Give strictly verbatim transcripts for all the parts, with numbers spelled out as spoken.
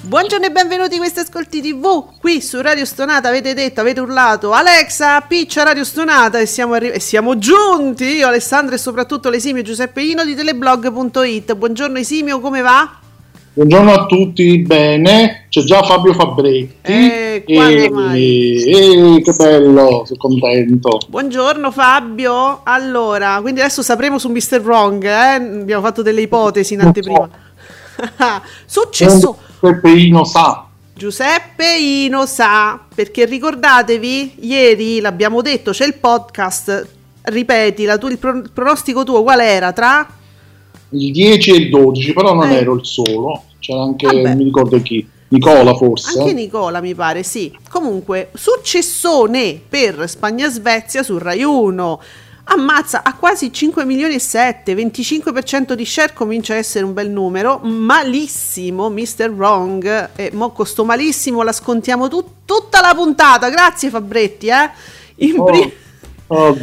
Buongiorno e benvenuti in questi ascolti tivù, qui su Radio Stonata. Avete detto, avete urlato Alexa, piccia Radio Stonata, e siamo, arri- e siamo giunti, io Alessandro e soprattutto l'esimio Giuseppe Ino di Teleblog punto it. Buongiorno Esimio, come va? Buongiorno a tutti, bene, c'è già Fabio Fabretti. Eh, e, mai? E, e, che bello, sono contento. Buongiorno Fabio, allora, quindi adesso sapremo su mister Wrong, eh? Abbiamo fatto delle ipotesi in anteprima. Successo! Giuseppe Ino sa. Giuseppe Ino sa, perché ricordatevi, ieri l'abbiamo detto, c'è il podcast, ripeti, la tu, il, pro, il pronostico tuo qual era tra? Il dieci e il dodici, però non eh. ero il solo, c'era anche, vabbè, mi ricordo chi, Nicola forse. Anche Nicola mi pare, sì. Comunque, successone per Spagna Svezia su Rai Uno. Ammazza, a quasi cinque milioni e sette, venticinque per cento di share, comincia a essere un bel numero. Malissimo mister Wrong, e mo sto malissimo la scontiamo tut- tutta la puntata, grazie Fabretti, eh? in, pri- oh,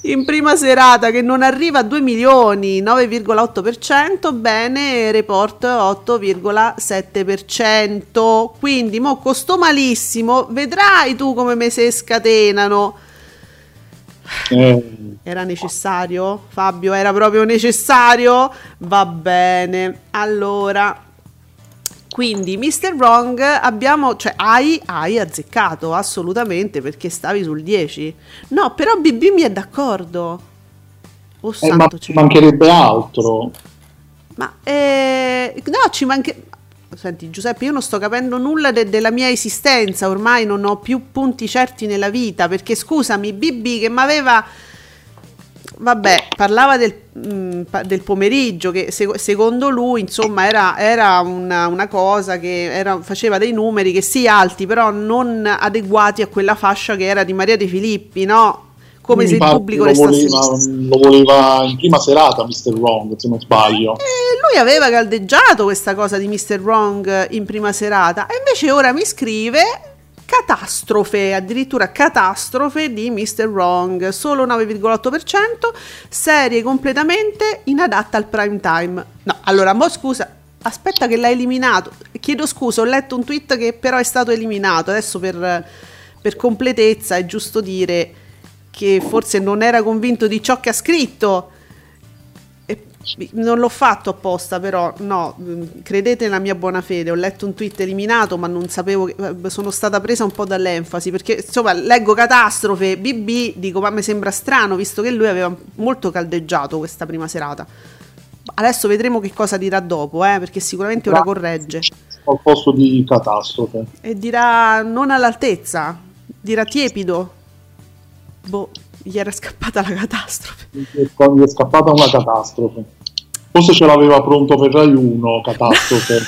in prima serata che non arriva a due milioni, nove virgola otto per cento, bene, Report otto virgola sette per cento, quindi mo sto malissimo, vedrai tu come me se scatenano. Eh. Era necessario, Fabio? Era proprio necessario? Va bene. Allora, quindi mister Wrong abbiamo, cioè hai, hai azzeccato assolutamente, perché stavi sul dieci. No, però B B mi è d'accordo. Oh, eh, santo, ma ci mancherebbe altro. Ma eh, no, ci mancherebbe. Senti Giuseppe, io non sto capendo nulla de- della mia esistenza, ormai non ho più punti certi nella vita, perché scusami B B che mi aveva, vabbè, parlava del, mh, del pomeriggio che se- secondo lui insomma era, era una, una cosa che era, faceva dei numeri che sì alti però non adeguati a quella fascia che era di Maria De Filippi, no? Come se il pubblico lo voleva, lo voleva in prima serata mister Wrong, se non sbaglio. E lui aveva caldeggiato questa cosa di mister Wrong in prima serata, e invece ora mi scrive catastrofe, addirittura catastrofe di mister Wrong, solo nove virgola otto per cento, serie completamente inadatta al prime time. No, allora, mo scusa, aspetta che l'ha eliminato, chiedo scusa, ho letto un tweet che però è stato eliminato, adesso per, per completezza è giusto dire che forse non era convinto di ciò che ha scritto, e non l'ho fatto apposta, però no, credete nella mia buona fede, ho letto un tweet eliminato ma non sapevo che, sono stata presa un po' dall'enfasi, perché insomma leggo catastrofe B B, dico ma mi sembra strano visto che lui aveva molto caldeggiato questa prima serata. Adesso vedremo che cosa dirà dopo, eh, perché sicuramente ora corregge al posto di catastrofe e dirà non all'altezza, dirà tiepido. Boh, gli era scappata la catastrofe. Quando gli è scappata una catastrofe. Forse ce l'aveva pronto per Rai Uno, catastrofe.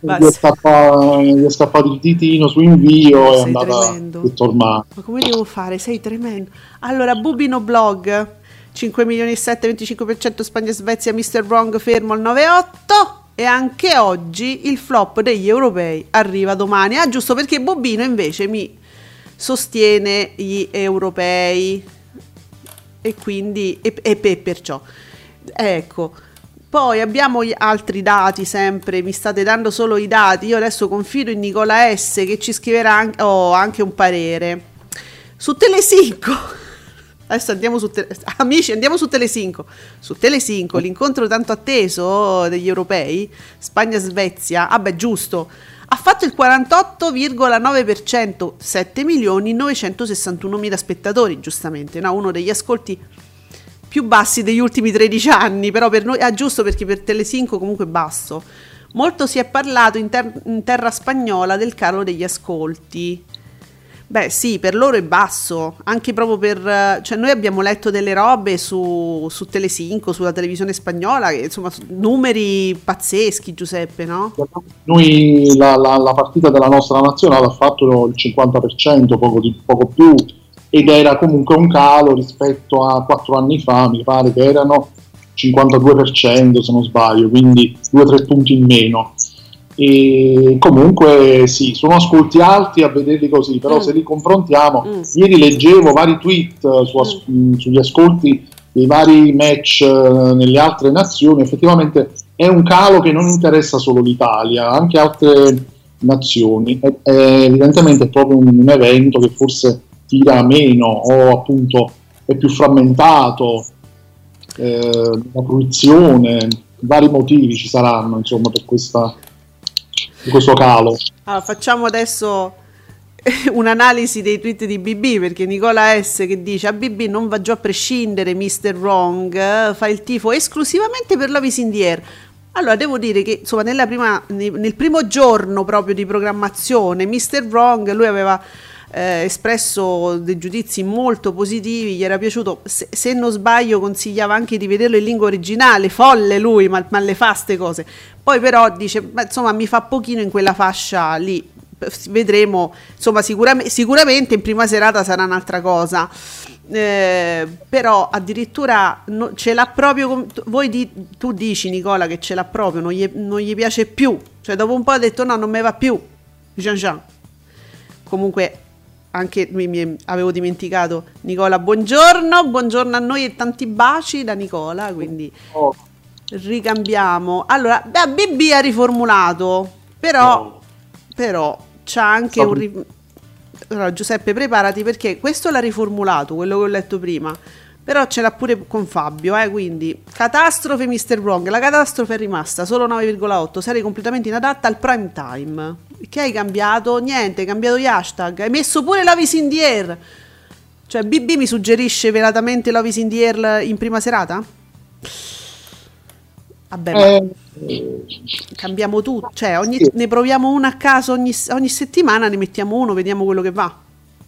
Gli è, scappato, gli è scappato il ditino su invio, è andata e tornare. Ma come devo fare? Sei tremendo. Allora, Bubino Blog, cinque milioni e sette, venticinque per cento Spagna Svezia, mister Wrong fermo al nove virgola otto. E anche oggi il flop degli europei arriva domani. Ah, giusto, perché Bobino invece mi sostiene gli europei, e quindi e, e, e perciò ecco. Poi abbiamo gli altri dati, sempre mi state dando solo i dati, io adesso confido in Nicola S che ci scriverà anche, oh, anche un parere su Telecinco. Adesso andiamo su te, amici, andiamo su Telecinco. Su Telecinco l'incontro tanto atteso degli europei, Spagna-Svezia, ah beh, giusto, ha fatto il quarantotto virgola nove per cento, sette milioni novecentosessantunomila spettatori, giustamente, no? Uno degli ascolti più bassi degli ultimi tredici anni, però per noi è ah, giusto, perché per Telecinco comunque basso. Molto si è parlato in, ter- in terra spagnola del calo degli ascolti. Beh sì, per loro è basso, anche proprio per, cioè noi abbiamo letto delle robe su, su Telecinco, sulla televisione spagnola, che, insomma, numeri pazzeschi, Giuseppe, no? Noi la, la, la partita della nostra nazionale ha fatto il cinquanta per cento, poco, di, poco più, ed era comunque un calo rispetto a quattro anni fa, mi pare che erano cinquantadue per cento se non sbaglio, quindi due tre punti in meno. E comunque sì, sono ascolti alti a vederli così, però mm. se li confrontiamo, mm. ieri leggevo vari tweet su as- mm. sugli ascolti dei vari match uh, nelle altre nazioni. Effettivamente è un calo che non interessa solo l'Italia, anche altre nazioni, è, è evidentemente proprio un, un evento che forse tira meno o appunto è più frammentato, eh, la fruizione, vari motivi ci saranno insomma per questa... in questo calo. Allora, facciamo adesso un'analisi dei tweet di B B, perché Nicola S che dice: a B B non va giù a prescindere, mister Wrong fa il tifo esclusivamente per la Vis in dietro. Allora devo dire che insomma nella prima, nel primo giorno proprio di programmazione mister Wrong lui aveva eh, espresso dei giudizi molto positivi, gli era piaciuto, se, se non sbaglio consigliava anche di vederlo in lingua originale, folle lui, ma, ma le fa ste cose. Poi però dice, ma insomma mi fa pochino in quella fascia lì, vedremo, insomma sicuramente, sicuramente in prima serata sarà un'altra cosa, eh, però addirittura no, ce l'ha proprio, voi di, tu dici Nicola che ce l'ha proprio, non gli, non gli piace più, cioè dopo un po' ha detto no, non me va più, Jean Jean. Comunque anche lui, mi avevo dimenticato, Nicola buongiorno, buongiorno a noi e tanti baci da Nicola, quindi oh. Ricambiamo. Allora da B B ha riformulato, però no. Però c'ha anche so. un ri... allora, Giuseppe preparati, perché questo l'ha riformulato, quello che ho letto prima, però ce l'ha pure con Fabio, eh, quindi catastrofe mister Wrong, la catastrofe è rimasta, solo nove virgola otto, serie completamente inadatta al prime time. Che hai cambiato? Niente, hai cambiato gli hashtag, hai messo pure la Vis in dietro. Cioè B B mi suggerisce velatamente la Vis in dietro in prima serata? Vabbè, eh, cambiamo tutto, cioè ogni, sì. ne proviamo uno a caso ogni, ogni settimana, ne mettiamo uno, vediamo quello che va.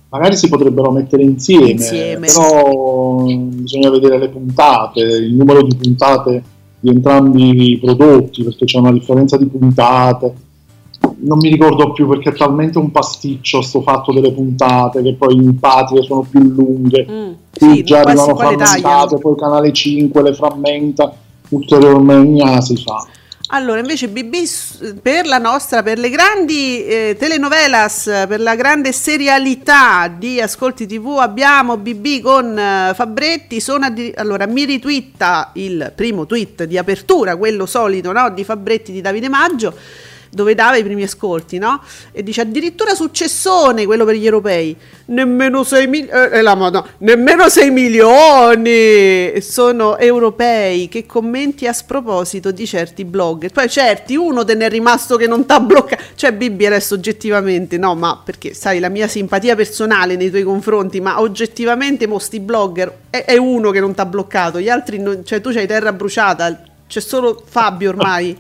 Magari si potrebbero mettere insieme, insieme. Però bisogna vedere le puntate, il numero di puntate di entrambi i prodotti, perché c'è una differenza di puntate. Non mi ricordo più perché è talmente un pasticcio sto fatto delle puntate, che poi in patria sono più lunghe, mm, qui sì, già arrivano frammentate, poi Canale cinque le frammenta ulteriormente, si fa. Allora invece B B per la nostra, per le grandi eh, telenovelas, per la grande serialità di Ascolti tivù abbiamo B B con eh, Fabretti, sono addi- allora mi ritwitta il primo tweet di apertura, quello solito, no, di Fabretti di Davide Maggio, dove dava i primi ascolti, no? E dice addirittura successone quello per gli europei, nemmeno sei milioni, eh, la madonna, nemmeno sei milioni sono europei, che commenti a sproposito di certi blog, poi certi uno te ne è rimasto che non t'ha bloccato, cioè Bibi adesso oggettivamente, no ma perché sai la mia simpatia personale nei tuoi confronti, ma oggettivamente Mosti blogger è, è uno che non t'ha bloccato, gli altri non, cioè tu c'hai terra bruciata, c'è solo Fabio ormai.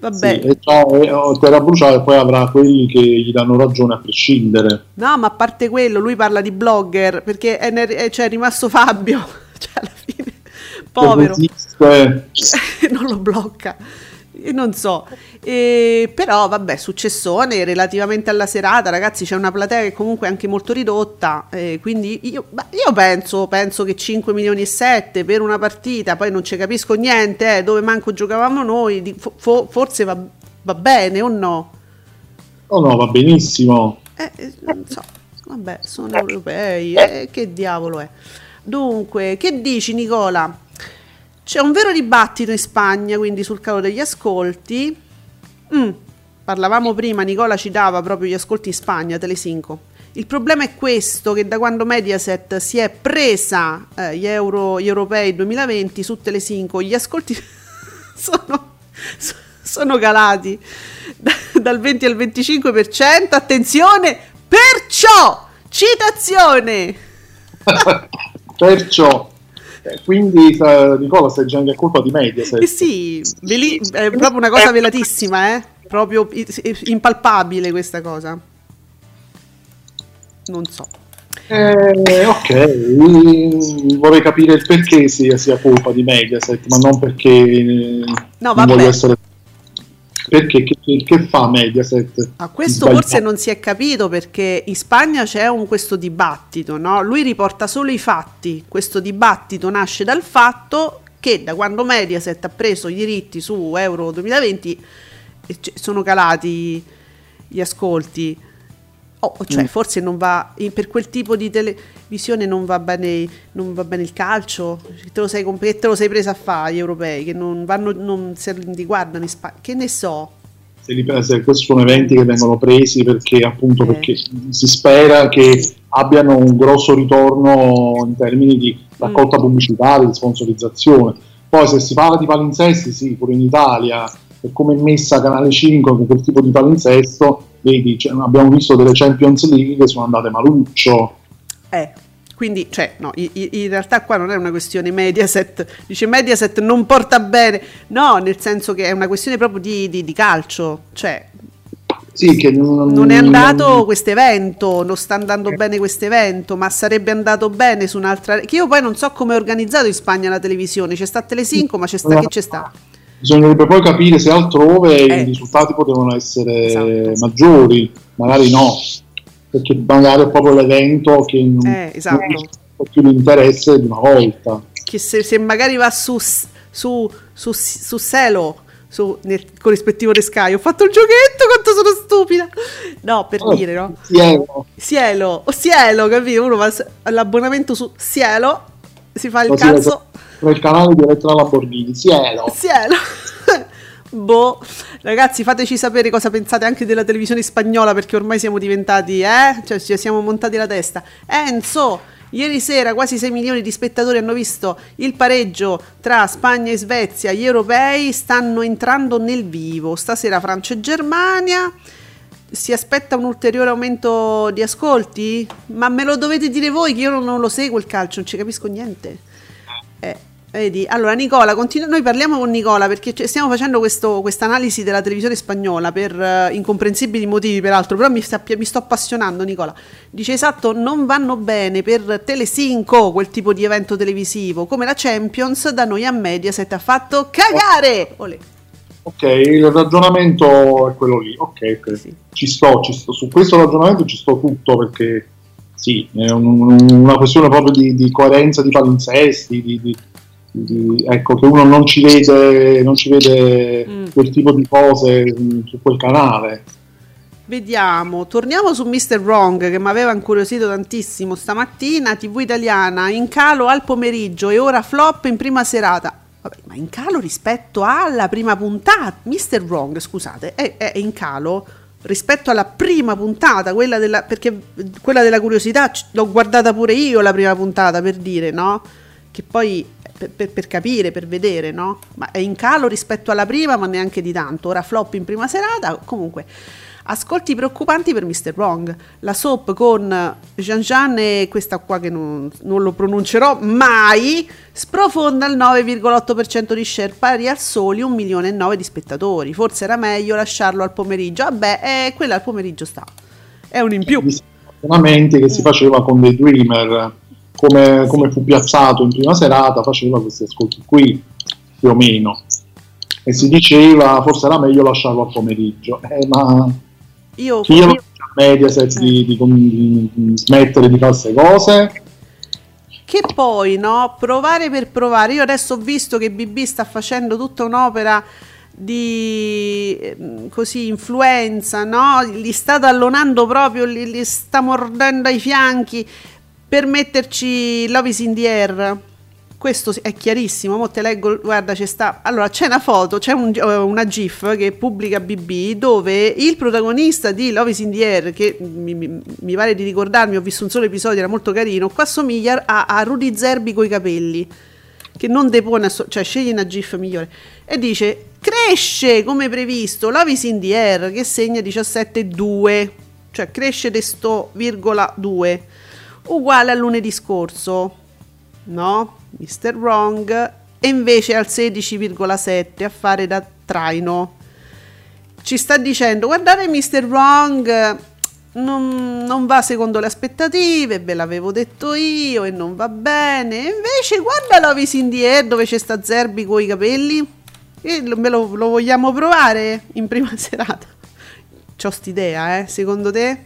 Vabbè. Sì, e cioè, terra bruciata, e poi avrà quelli che gli danno ragione a prescindere. No, ma a parte quello, lui parla di blogger perché è, è, cioè, è rimasto Fabio, cioè, alla fine, povero, non lo blocca, e non so. E, però vabbè, successone relativamente alla serata, ragazzi, c'è una platea che comunque è anche molto ridotta, eh, quindi io, io penso, penso che cinque milioni e sette per una partita, poi non ci capisco niente, eh, dove manco giocavamo noi, di, fo, forse va, va bene o no? Oh no, va benissimo, eh, non so, vabbè, sono europei, eh, che diavolo è? Dunque, che dici Nicola? C'è un vero dibattito in Spagna, quindi, sul calo degli ascolti. Mm. Parlavamo prima, Nicola ci dava proprio gli ascolti in Spagna, Telecinco. Il problema è questo, che da quando Mediaset si è presa eh, gli, Euro, gli europei duemilaventi su Telecinco, gli ascolti sono, sono calati da, dal venti al venticinque per cento. Attenzione, perciò, citazione! Perciò. Quindi Nicola stai dicendo che è colpa di Mediaset. Eh sì, veli- è proprio una cosa velatissima, eh? Proprio impalpabile questa cosa. non so. Eh, ok, vorrei capire il perché sia, sia colpa di Mediaset, ma non perché no, non voglio essere... Perché che, che fa Mediaset? A questo sbagliato. Forse non si è capito, perché in Spagna c'è un, questo dibattito, no? Lui riporta solo i fatti, questo dibattito nasce dal fatto che da quando Mediaset ha preso i diritti su Euro duemilaventi sono calati gli ascolti. Oh, cioè, mm. forse non va, per quel tipo di televisione non va bene, non va bene il calcio. Te lo sei, te lo sei presa a fare gli europei che non vanno, non se li guardano in Spagna, che ne so. Se li, se questi sono eventi che vengono presi perché appunto eh. perché si spera che abbiano un grosso ritorno in termini di raccolta mm. pubblicitaria, di sponsorizzazione. Poi se si parla di palinsesti, sì, pure in Italia è come messa Canale cinque con quel tipo di palinsesto. Vedi, cioè, abbiamo visto delle Champions League che sono andate maluccio. Eh, quindi, cioè, no, in, in realtà qua non è una questione Mediaset, dice Mediaset non porta bene, no, nel senso che è una questione proprio di, di, di calcio, cioè sì, che non, non è andato questo evento, non sta andando eh. bene questo evento, ma sarebbe andato bene su un'altra, che io poi non so come è organizzato in Spagna la televisione, c'è sta Telecinco, ma c'è sta, no, che c'è sta? Bisognerebbe poi capire se altrove eh. i risultati potevano essere esatto, maggiori, magari no, perché magari è proprio l'evento che non eh, esatto. ha più l'interesse di una volta. Che se, se magari va su, su, su, su Selo, su, nel corrispettivo di Sky, ho fatto il giochetto, quanto sono stupida! No, per oh, dire, no? Cielo. Cielo, oh, Cielo, capito? Uno va all'abbonamento su Cielo, si fa il oh, cazzo... Sì, il canale di Elettra Lamborghini, Cielo, Cielo. Boh, ragazzi, fateci sapere cosa pensate anche della televisione spagnola, perché ormai siamo diventati, eh? Cioè, ci siamo montati la testa. Enzo, ieri sera quasi sei milioni di spettatori hanno visto il pareggio tra Spagna e Svezia. Gli europei stanno entrando nel vivo. Stasera Francia e Germania. Si aspetta un ulteriore aumento di ascolti? Ma me lo dovete dire voi, che io non, non lo seguo il calcio, non ci capisco niente. Eh, vedi? Allora Nicola, continu- noi parliamo con Nicola perché c- stiamo facendo questo quest'analisi della televisione spagnola per uh, incomprensibili motivi peraltro, però mi, sta, mi sto appassionando. Nicola dice esatto, non vanno bene per Telecinco quel tipo di evento televisivo come la Champions, da noi a Mediaset ha fatto cagare. Olè. Ok, il ragionamento è quello lì, ok, okay. Sì. Ci sto, ci sto, su questo ragionamento ci sto tutto, perché sì, è un, una questione proprio di, di coerenza, di palinsesti, di, di, di, ecco, che uno non ci vede, non ci vede mm. quel tipo di cose mh, su quel canale. Vediamo, torniamo su mister Wrong, che mi aveva incuriosito tantissimo stamattina. T V italiana in calo al pomeriggio e ora flop in prima serata. Vabbè, ma in calo rispetto alla prima puntata? mister Wrong, scusate, è, è in calo rispetto alla prima puntata, quella della, perché quella della curiosità l'ho guardata pure io la prima puntata, per dire, no? Che poi per, per, per capire, per vedere, no? Ma è in calo rispetto alla prima, ma neanche di tanto. Ora flop in prima serata. Comunque ascolti preoccupanti per mister Wrong, la soap con Jean Jean e questa qua che non, non lo pronuncerò mai, sprofonda il nove virgola otto per cento di share, pari al soli un milione e nove di spettatori. Forse era meglio lasciarlo al pomeriggio. Vabbè, eh, quella al pomeriggio sta, è un in più. Veramente che si faceva con Daydreamer, come, come fu piazzato in prima serata, faceva questi ascolti qui più o meno, e si diceva forse era meglio lasciarlo al pomeriggio, eh, ma io chi io... Mediaset eh. di, di, di, di smettere di fare queste cose, che poi no, provare per provare. Io adesso ho visto che B B sta facendo tutta un'opera di così influenza, no, li sta tallonando proprio, li, li sta mordendo ai fianchi per metterci la Vis in dietro. Questo è chiarissimo, mo te leggo, guarda, c'è sta. Allora, c'è una foto, c'è un, una GIF che pubblica B B dove il protagonista di Love is in the Air, che mi, mi, mi pare di ricordarmi, ho visto un solo episodio, era molto carino, qua somiglia a, a Rudy Zerbi coi capelli, che non depone, cioè scegli una GIF migliore, e dice cresce come previsto Love is in the Air, che segna diciassette virgola due, cioè cresce di sto virgola due, uguale a lunedì scorso, no? mister Wrong e invece al sedici virgola sette a fare da traino. Ci sta dicendo guardate mister Wrong non, non va secondo le aspettative, ve l'avevo detto io e non va bene. Invece guarda la Vis in dietro dove c'è sta Zerbi coi capelli, e me lo, lo vogliamo provare in prima serata? C'ho st'idea, eh, secondo te?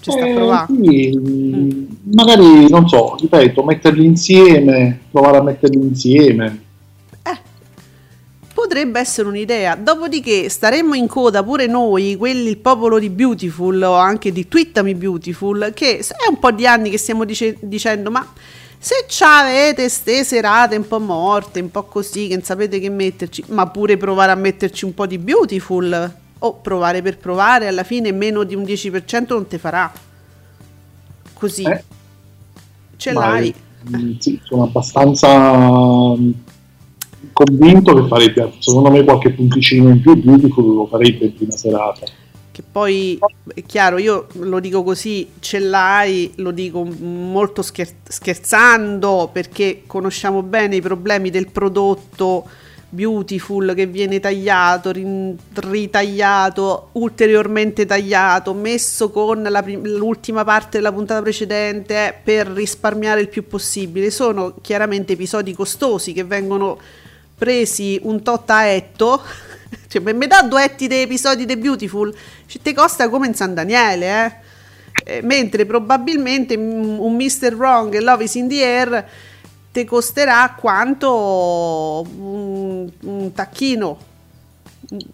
Ci sta eh, provando? Sì, mm. magari, non so, ripeto, metterli insieme, provare a metterli insieme. Potrebbe essere un'idea, dopodiché staremmo in coda pure noi, quelli, il popolo di Beautiful o anche di Twittami Beautiful, che è un po' di anni che stiamo dice- dicendo, ma se c'avete ste serate un po' morte, un po' così, che non sapete che metterci, ma pure provare a metterci un po' di Beautiful, o provare per provare, alla fine meno di un dieci per cento non te farà, così, eh, ce l'hai. Eh. Sì, sono abbastanza... convinto che farebbe, secondo me, qualche punticino in più Beautiful lo farebbe in prima serata. Che poi è chiaro, io lo dico così, ce l'hai, lo dico molto scher- scherzando, perché conosciamo bene i problemi del prodotto Beautiful che viene tagliato, rin- ritagliato, ulteriormente tagliato, messo con la prim- l'ultima parte della puntata precedente per risparmiare il più possibile. Sono chiaramente episodi costosi che vengono presi un tot a etto, cioè per metà due etti dei episodi di Beautiful, cioè, te costa come in San Daniele, eh? E, mentre probabilmente un mister Wrong e Love is in the Air te costerà quanto un, un tacchino,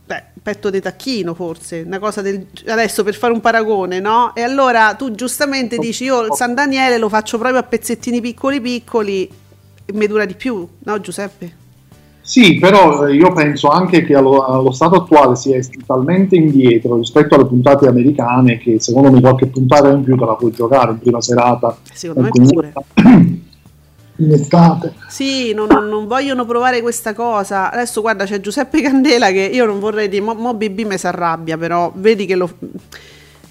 beh, un petto di tacchino forse, una cosa del, adesso per fare un paragone, no? E allora tu giustamente dici, io il San Daniele lo faccio proprio a pezzettini piccoli piccoli e mi dura di più, no Giuseppe? Sì, però io penso anche che allo, allo stato attuale si è talmente indietro rispetto alle puntate americane che secondo me qualche puntata in più te la puoi giocare in prima serata. Secondo me pure. In estate. Sì, non, non, non vogliono provare questa cosa. Adesso guarda, c'è Giuseppe Candela che io non vorrei dire, mo, mo B B mi s'arrabbia, però vedi che lo...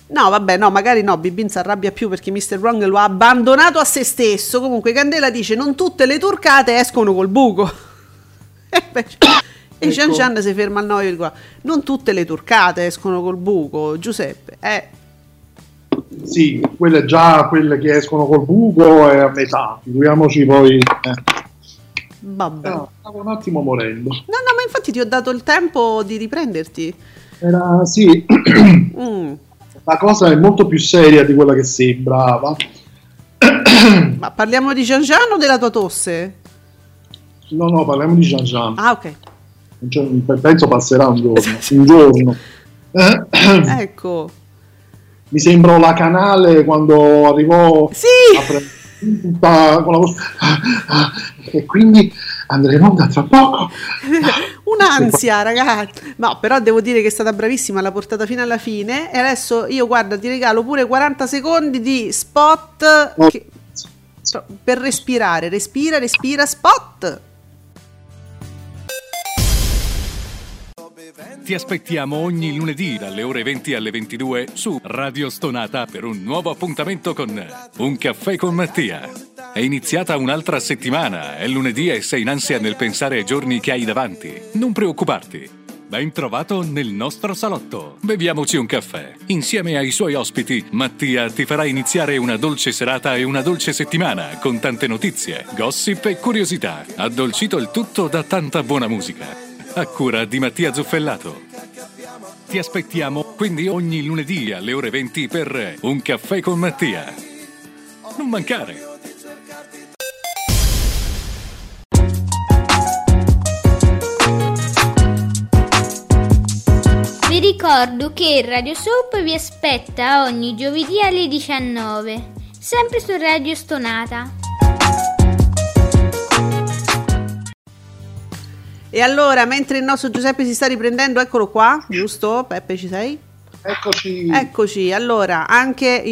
No, vabbè, no, magari no, Bibin si arrabbia più perché mister Wrong lo ha abbandonato a se stesso. Comunque Candela dice, non tutte le turcate escono col buco. E Gian ecco. Gian si ferma al nove virgola. Non tutte le turcate escono col buco, Giuseppe. Eh. Sì, quelle già, quelle che escono col buco è a metà, figuriamoci poi. Eh. Vabbè. No, stavo un attimo morendo. No, no, ma infatti ti ho dato il tempo di riprenderti. Era, sì. mm. La cosa è molto più seria di quella che sembrava. Ma parliamo di Gian Gian o della tua tosse? No, no, parliamo di Gian Gian. Ah, ok. Cioè, penso passerà un giorno. Un giorno. Eh? Ecco. Mi sembro la Canale quando arrivò. Sì! A pre- tutta, con la voce. E quindi andremo da tra poco. Un'ansia, ragazzi. No, però devo dire che è stata bravissima, l'ha portata fino alla fine. E adesso io, guarda, ti regalo pure quaranta secondi di spot. Oh. Che... per respirare. Respira, respira, spot! Ti aspettiamo ogni lunedì dalle ore venti alle ventidue su Radio Stonata per un nuovo appuntamento con Un caffè con Mattia. È iniziata un'altra settimana, è lunedì e sei in ansia nel pensare ai giorni che hai davanti. Non preoccuparti. Ben trovato nel nostro salotto. Beviamoci un caffè. Insieme ai suoi ospiti, Mattia ti farà iniziare una dolce serata e una dolce settimana con tante notizie, gossip e curiosità. Addolcito il tutto da tanta buona musica. A cura di Mattia Zuffellato. Ti aspettiamo quindi ogni lunedì alle ore venti per Un caffè con Mattia. Non mancare. Vi ricordo che Radio Soap vi aspetta ogni giovedì alle diciannove, sempre su Radio Stonata. E allora, mentre il nostro Giuseppe si sta riprendendo, eccolo qua, giusto? Peppe, ci sei? Eccoci. Eccoci. Allora, anche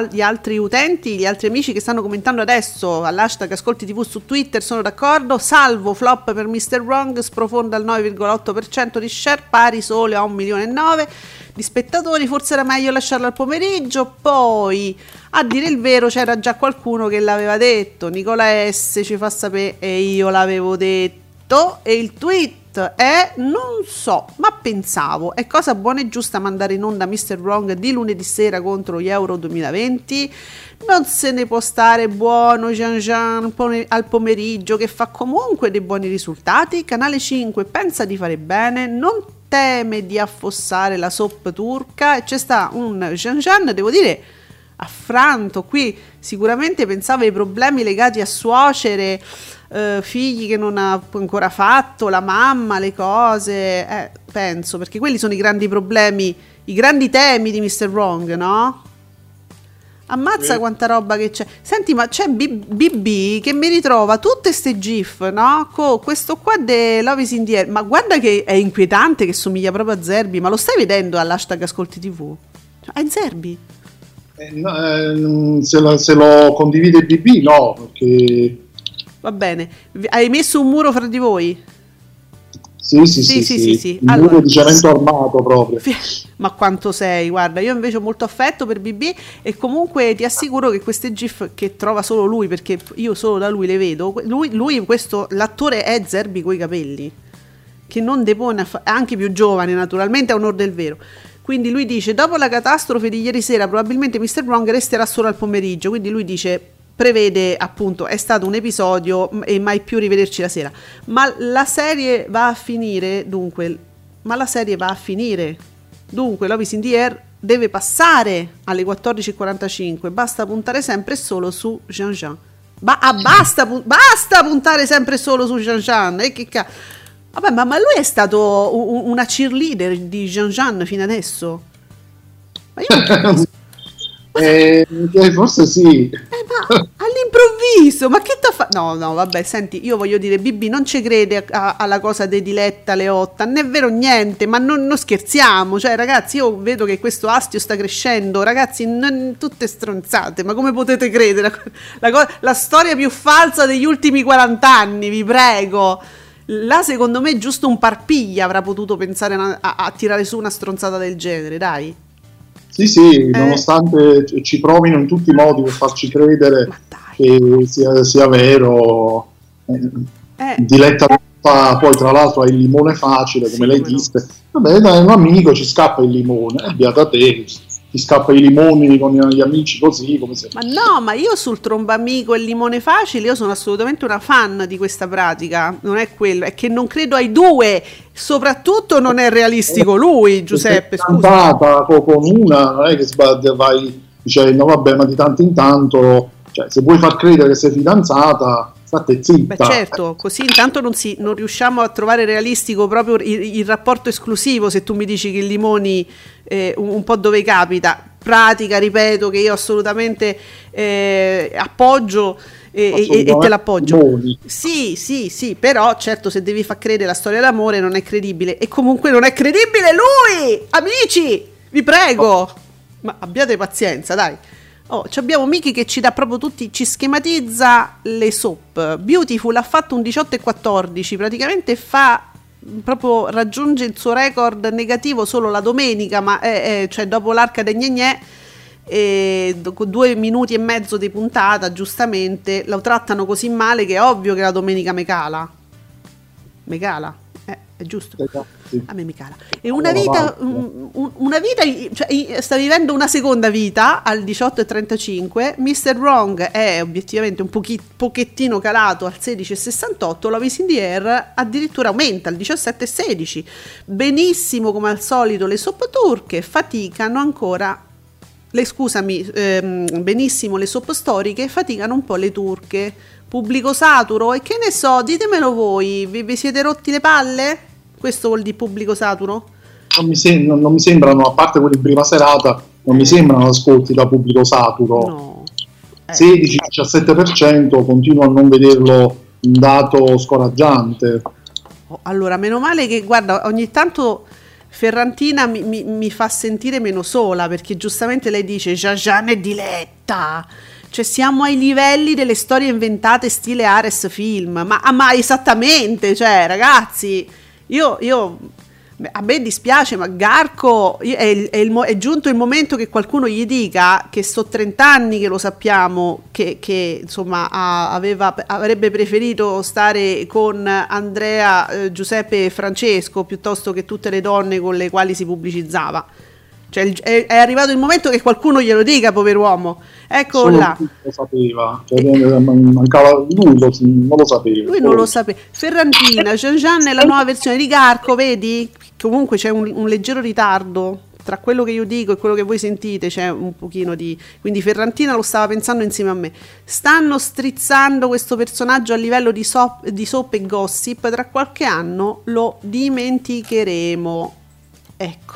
gli altri utenti, gli altri amici che stanno commentando adesso all'hashtag Ascolti tivù su Twitter sono d'accordo, salvo flop per mister Wrong, sprofonda al nove virgola otto per cento di share, pari solo a un milione e nove di spettatori, forse era meglio lasciarlo al pomeriggio. Poi, a dire il vero, c'era già qualcuno che l'aveva detto, Nicola S ci fa sapere e io l'avevo detto. fatto, e il tweet è: non so, ma pensavo, è cosa buona e giusta mandare in onda mister Wrong di lunedì sera contro gli Euro duemilaventi? Non se ne può stare buono Jean Jean al pomeriggio, che fa comunque dei buoni risultati. Canale cinque pensa di fare bene, non teme di affossare la soap turca, e c'è sta un Jean Jean, devo dire, affranto. Qui sicuramente pensava ai problemi legati a suocere, eh, figli che non ha ancora fatto, la mamma, le cose, eh, penso, perché quelli sono i grandi problemi, i grandi temi di mister Wrong, no? Ammazza eh. quanta roba che c'è. Senti, ma c'è B B che mi ritrova tutte ste gif, no? Con questo qua de la Vis in dietro. Ma guarda che è inquietante, che somiglia proprio a Zerbi. Ma lo stai vedendo all'hashtag Ascolti tivù? È Zerbi? Eh, no, eh, se, lo, se lo condivide B B, no, perché... Va bene. Hai messo un muro fra di voi? Sì, sì, sì, sì, sì, sì, sì. Il allora, muro di cemento armato proprio. Ma quanto sei, guarda, io invece ho molto affetto per B B, e comunque ti assicuro che queste gif che trova solo lui, perché io solo da lui le vedo, lui, lui questo, l'attore è Zerbi coi capelli, che non depone, aff- è anche più giovane naturalmente, a onor del vero. Quindi lui dice: dopo la catastrofe di ieri sera probabilmente mister Wrong resterà solo al pomeriggio, quindi lui dice... prevede appunto, è stato un episodio e mai più rivederci la sera. Ma la serie va a finire, dunque, ma la serie va a finire. Dunque, Love is in the Air deve passare alle quattordici e quarantacinque, basta puntare sempre solo su Jean Jean. Ba- ah, basta, pu- basta puntare sempre solo su Jean Jean, e che cazzo. Vabbè, ma, ma lui è stato un- una cheerleader di Jean Jean fino adesso? Ma io non capisco. Eh, forse sì, eh, ma all'improvviso, ma che t'ha fatto? No, no, vabbè, senti, io voglio dire, B B non ci crede a, a, alla cosa di Diletta Leotta, non è vero niente, ma non, non scherziamo, cioè ragazzi, io vedo che questo astio sta crescendo, ragazzi, non, tutte stronzate, ma come potete credere? La, la, la storia più falsa degli ultimi quaranta anni, vi prego. Là secondo me giusto un parpiglia avrà potuto pensare a, a, a tirare su una stronzata del genere, dai. Sì, sì, nonostante eh. ci provino in tutti i modi per farci credere che sia, sia vero, eh. Diletta poi tra l'altro ha il limone facile, come sì, lei disse, no. Vabbè, dai, un amico ci scappa il limone, abbiate a te, ti scappa i limoni con gli amici così, come se... Ma no, ma io sul trombamico e il limone facile, io sono assolutamente una fan di questa pratica, non è quello, è che non credo ai due... Soprattutto non è realistico lui, Giuseppe. È cantata con una, non è che vai dicendo vabbè, ma di tanto in tanto, cioè, se vuoi far credere che sei fidanzata, state zitta. Beh, certo, così intanto non, si, non riusciamo a trovare realistico proprio il, il rapporto esclusivo. Se tu mi dici che il limoni eh, un, un po' dove capita, pratica, ripeto, che io assolutamente eh, appoggio. E, e, e te l'appoggio. Modi. Sì, sì, sì, però certo, se devi far credere la storia dell'amore non è credibile, e comunque non è credibile lui, amici, vi prego, oh. Ma abbiate pazienza, dai. Oh, abbiamo Miki che ci dà proprio tutti, ci schematizza le soap. Beautiful ha fatto un diciotto e quattordici, praticamente fa proprio, raggiunge il suo record negativo solo la domenica, ma è, è, cioè dopo l'arca dei Gnegnè. E due minuti e mezzo di puntata, giustamente lo trattano così male che è ovvio che la domenica me cala, me cala, eh, è giusto, sì. A me mi cala. E una vita, una vita, cioè, sta vivendo una seconda vita al diciotto e trentacinque. mister Wrong è obiettivamente un pochi, pochettino calato al sedici e sessantotto. La Vis in the Air addirittura aumenta al diciassette e sedici. Benissimo, come al solito le soap turche faticano ancora. Le, scusami, ehm, benissimo le soap storiche faticano un po' le turche. Pubblico saturo, e che ne so, ditemelo voi, vi, vi siete rotti le palle? Questo vuol dire pubblico saturo? Non mi, se- non, non mi sembrano, a parte quelli in prima serata, non mi sembrano ascolti da pubblico saturo, no. eh. sedici diciassette per cento, continuo a non vederlo un dato scoraggiante. Allora, meno male che, guarda, ogni tanto... Ferrantina mi, mi, mi fa sentire meno sola, perché giustamente lei dice Giangiana è Diletta, cioè siamo ai livelli delle storie inventate stile Ares Film, ma, ma esattamente, cioè ragazzi, io, io a me dispiace, ma Garco è, è, è, il, è giunto il momento che qualcuno gli dica che sono trent'anni che lo sappiamo che, che insomma a, aveva, avrebbe preferito stare con Andrea, eh, Giuseppe e Francesco piuttosto che tutte le donne con le quali si pubblicizzava. Cioè, è, è arrivato il momento che qualcuno glielo dica, pover'uomo. Ecco, solo là lo sapeva, cioè, mancava, lui lo, non lo sapeva. Lui non lo sapeva. Ferrantina, Jean-Jean è la nuova versione di Garco, vedi? Comunque c'è un, un leggero ritardo tra quello che io dico e quello che voi sentite, c'è un pochino di... Quindi Ferrantina lo stava pensando insieme a me. Stanno strizzando questo personaggio a livello di soap, di soap e gossip, tra qualche anno lo dimenticheremo. Ecco.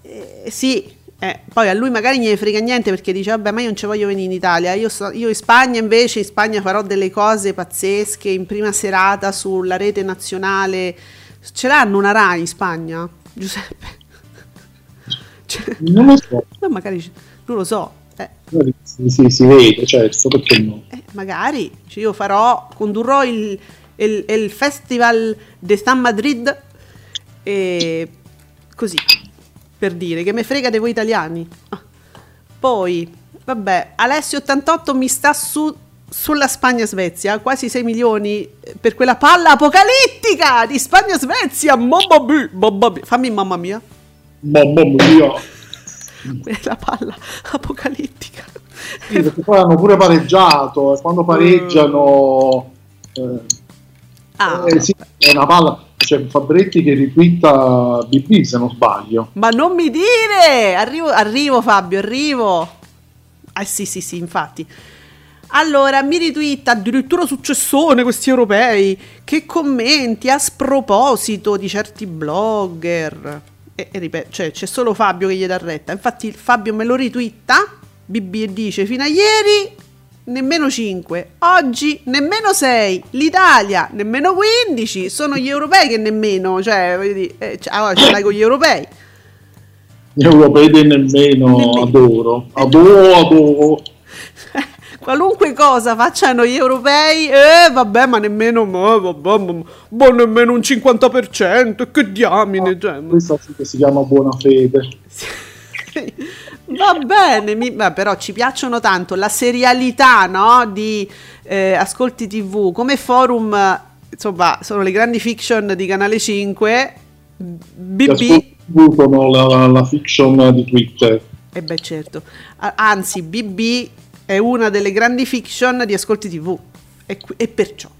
Eh, sì, eh, poi a lui magari gliene frega niente perché dice vabbè, ma io non ci voglio venire in Italia, io, so, io in Spagna invece, in Spagna farò delle cose pazzesche in prima serata sulla rete nazionale. Ce l'hanno una Rai in Spagna, Giuseppe? Cioè, non lo so, no, magari non lo so, eh. si, si, si vede, certo, perché no, eh, magari cioè, io farò, condurrò il, il, il Festival de San Madrid e così, per dire che me frega di voi italiani. Ah. Poi vabbè, Alessio ottantotto mi sta su sulla Spagna Svezia, quasi sei milioni per quella palla apocalittica di Spagna Svezia, mamma mia, mamma mia. Fammi mamma mia, mamma mia, quella palla apocalittica. Sì, perché poi hanno pure pareggiato, quando pareggiano eh, ah, eh, sì, è una palla. C'è Fabretti che ritwitta B B, se non sbaglio. Ma non mi dire! Arrivo, arrivo Fabio, arrivo! Ah sì, sì, sì, infatti. Allora, mi ritwitta addirittura Successone, questi europei, che commenti a sproposito di certi blogger. E, e ripeto, cioè, c'è solo Fabio che gli dà retta. Infatti Fabio me lo ritwitta, B B dice, fino a ieri... nemmeno cinque, oggi nemmeno sei, l'Italia nemmeno quindici, sono gli europei che nemmeno, cioè voglio dire, eh, cioè, allora ce l'hai con gli europei, gli europei che nemmeno, nemmeno. adoro adoro adoro qualunque cosa facciano gli europei, eh vabbè, ma nemmeno ma, vabbè, ma, ma nemmeno un cinquanta per cento, che diamine, ah, cioè, questa sì che si chiama buona fede. Va bene, mi, beh, però ci piacciono tanto la serialità, no, di eh, Ascolti tivù come forum, insomma sono le grandi fiction di Canale cinque. B B sono la, la fiction di Twitter, e eh beh certo, anzi B B è una delle grandi fiction di Ascolti tivù e, e perciò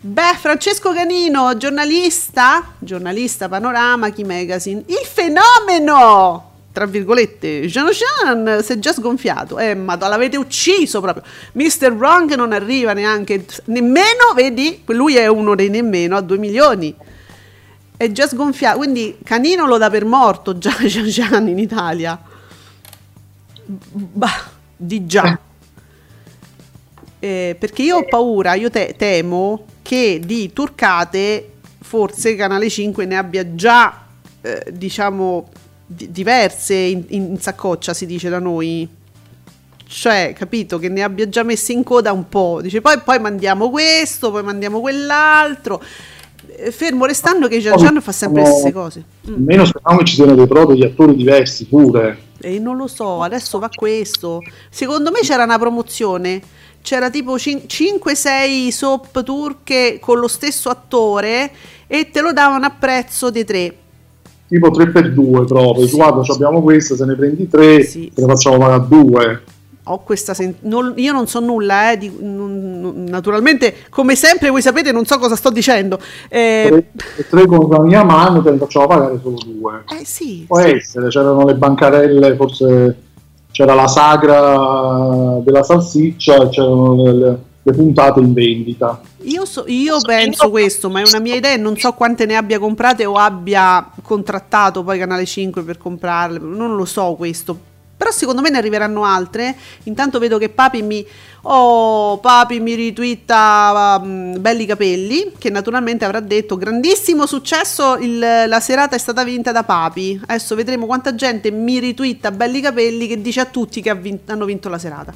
beh, Francesco Canino, giornalista giornalista Panorama, Chi Magazine, il fenomeno tra virgolette, Jean-Jean si è già sgonfiato, eh ma l'avete ucciso proprio, mister Wrong non arriva neanche, nemmeno, vedi, lui è uno dei nemmeno, a due milioni, è già sgonfiato, quindi Canino lo dà per morto già Jean-Jean in Italia. Bah, di già, eh, perché io ho paura, io te- temo che di turcate forse Canale cinque ne abbia già, eh, diciamo diverse in, in saccoccia, si dice da noi, cioè capito, che ne abbia già messe in coda un po', dice poi, poi mandiamo questo, poi mandiamo quell'altro, fermo restando che Gian fa sempre le stesse cose. Mm. Meno speriamo che ci siano dei prodotti di attori diversi pure, e non lo so, adesso va questo, secondo me c'era una promozione, c'era tipo cinque sei soap turche con lo stesso attore e te lo davano a prezzo dei tre, tipo tre per due proprio, sì. Guarda, abbiamo questo, se ne prendi tre, sì, te ne facciamo pagare due. Ho questa sen- non, io non so nulla, eh, di, non, naturalmente, come sempre voi sapete non so cosa sto dicendo. Eh, tre, tre con la mia mano te ne facciamo pagare solo due. Eh sì. Può sì. essere, c'erano le bancarelle, forse c'era la sagra della salsiccia, c'erano le, le, le puntate in vendita. Io, so, io penso questo, ma è una mia idea e non so quante ne abbia comprate o abbia contrattato poi Canale cinque per comprarle, non lo so questo, però secondo me ne arriveranno altre. Intanto vedo che Papi mi oh Papi mi ritwitta um, Belli Capelli, che naturalmente avrà detto grandissimo successo, il, la serata è stata vinta da Papi. Adesso vedremo quanta gente mi ritwitta Belli Capelli, che dice a tutti che ha vinto, hanno vinto la serata.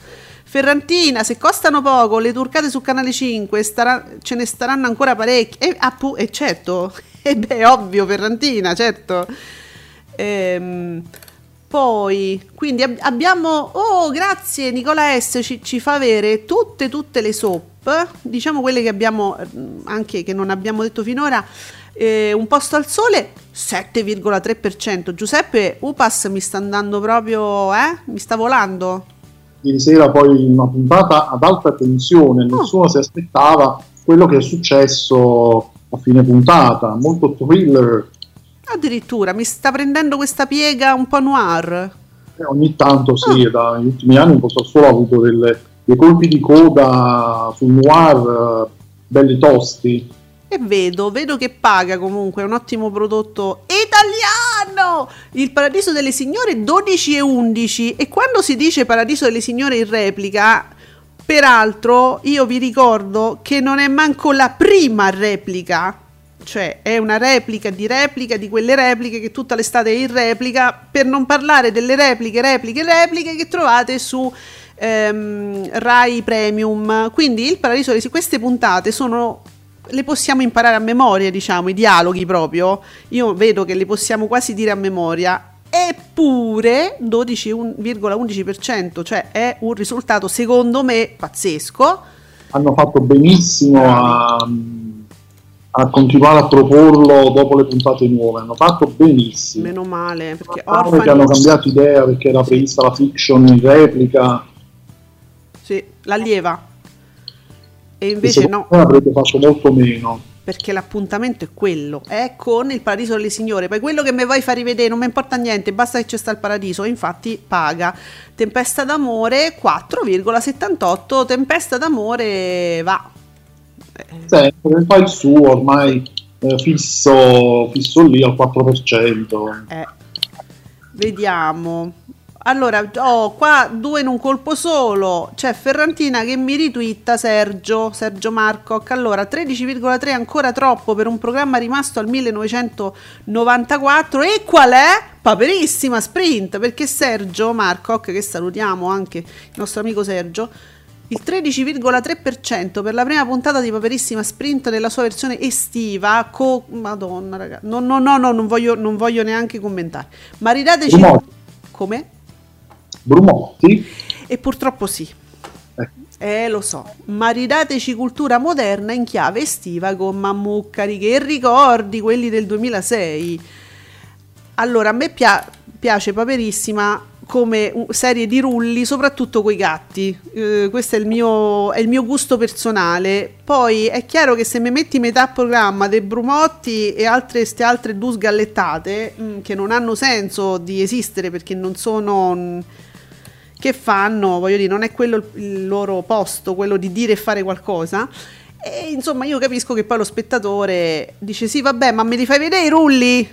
Ferrantina, se costano poco le turcate su Canale cinque starà, ce ne staranno ancora parecchie. E, appu, e certo, e beh, ovvio Ferrantina, certo. Ehm, poi, quindi ab- abbiamo, oh grazie Nicola S, ci, ci fa avere tutte tutte le soap, diciamo quelle che abbiamo, anche che non abbiamo detto finora. Eh, un posto al sole sette virgola tre per cento. Giuseppe Upas mi sta andando proprio, eh? Mi sta volando. Ieri sera poi una puntata ad alta tensione, nessuno oh. si aspettava quello che è successo a fine puntata, molto thriller. Addirittura mi sta prendendo questa piega un po' noir. Eh, ogni tanto sì, oh. da, negli ultimi anni un po' solo ha avuto delle, dei colpi di coda sul noir eh, belli tosti. E vedo, vedo che paga comunque, è un ottimo prodotto italiano. Il Paradiso delle Signore dodici e undici, e quando si dice Paradiso delle Signore in replica, peraltro io vi ricordo che non è manco la prima replica, cioè è una replica di replica di quelle repliche che tutta l'estate è in replica, per non parlare delle repliche, repliche, repliche che trovate su ehm, Rai Premium. Quindi il Paradiso delle Signore, queste puntate sono... le possiamo imparare a memoria, diciamo, i dialoghi proprio, io vedo che le possiamo quasi dire a memoria, eppure dodici virgola undici per cento, cioè è un risultato secondo me pazzesco. Hanno fatto benissimo a, a continuare a proporlo dopo le puntate nuove, hanno fatto benissimo, meno male, perché orfani... hanno cambiato idea, perché era prevista la fiction in replica, sì, l'allieva. E invece e no, avrebbe fatto molto meno, perché l'appuntamento è quello, è con il Paradiso delle Signore. Poi quello che mi vuoi far rivedere non mi importa niente, basta che c'è sta il paradiso, infatti paga. Tempesta d'amore quattro virgola settantotto, Tempesta d'amore va sempre, fa il suo ormai eh, fisso, fisso lì al quattro per cento. Eh, vediamo. Allora, oh, qua due in un colpo solo, c'è Ferrantina che mi ritwitta Sergio, Sergio Marcoc. Allora, tredici virgola tre ancora troppo per un programma rimasto al millenovecentonovantaquattro, e qual è? Paperissima Sprint, perché Sergio Marcoc, che salutiamo anche il nostro amico Sergio, il tredici virgola tre per cento per la prima puntata di Paperissima Sprint nella sua versione estiva. Co- Madonna, raga, no, no, no, no, non voglio, non voglio neanche commentare. Ma ridateci... Come? Brumotti. E purtroppo sì, eh. eh lo so, ma ridateci cultura moderna in chiave estiva con Mammucari, che ricordi quelli del duemilasei. Allora a me pia- piace Paperissima come serie di rulli, soprattutto coi gatti, eh, questo è il, mio, è il mio gusto personale. Poi è chiaro che se mi metti metà programma del Brumotti e altre, ste altre due sgallettate mh, che non hanno senso di esistere, perché non sono mh, che fanno, voglio dire, non è quello il loro posto, quello di dire e fare qualcosa. E insomma io capisco che poi lo spettatore dice sì vabbè, ma me li fai vedere i rulli?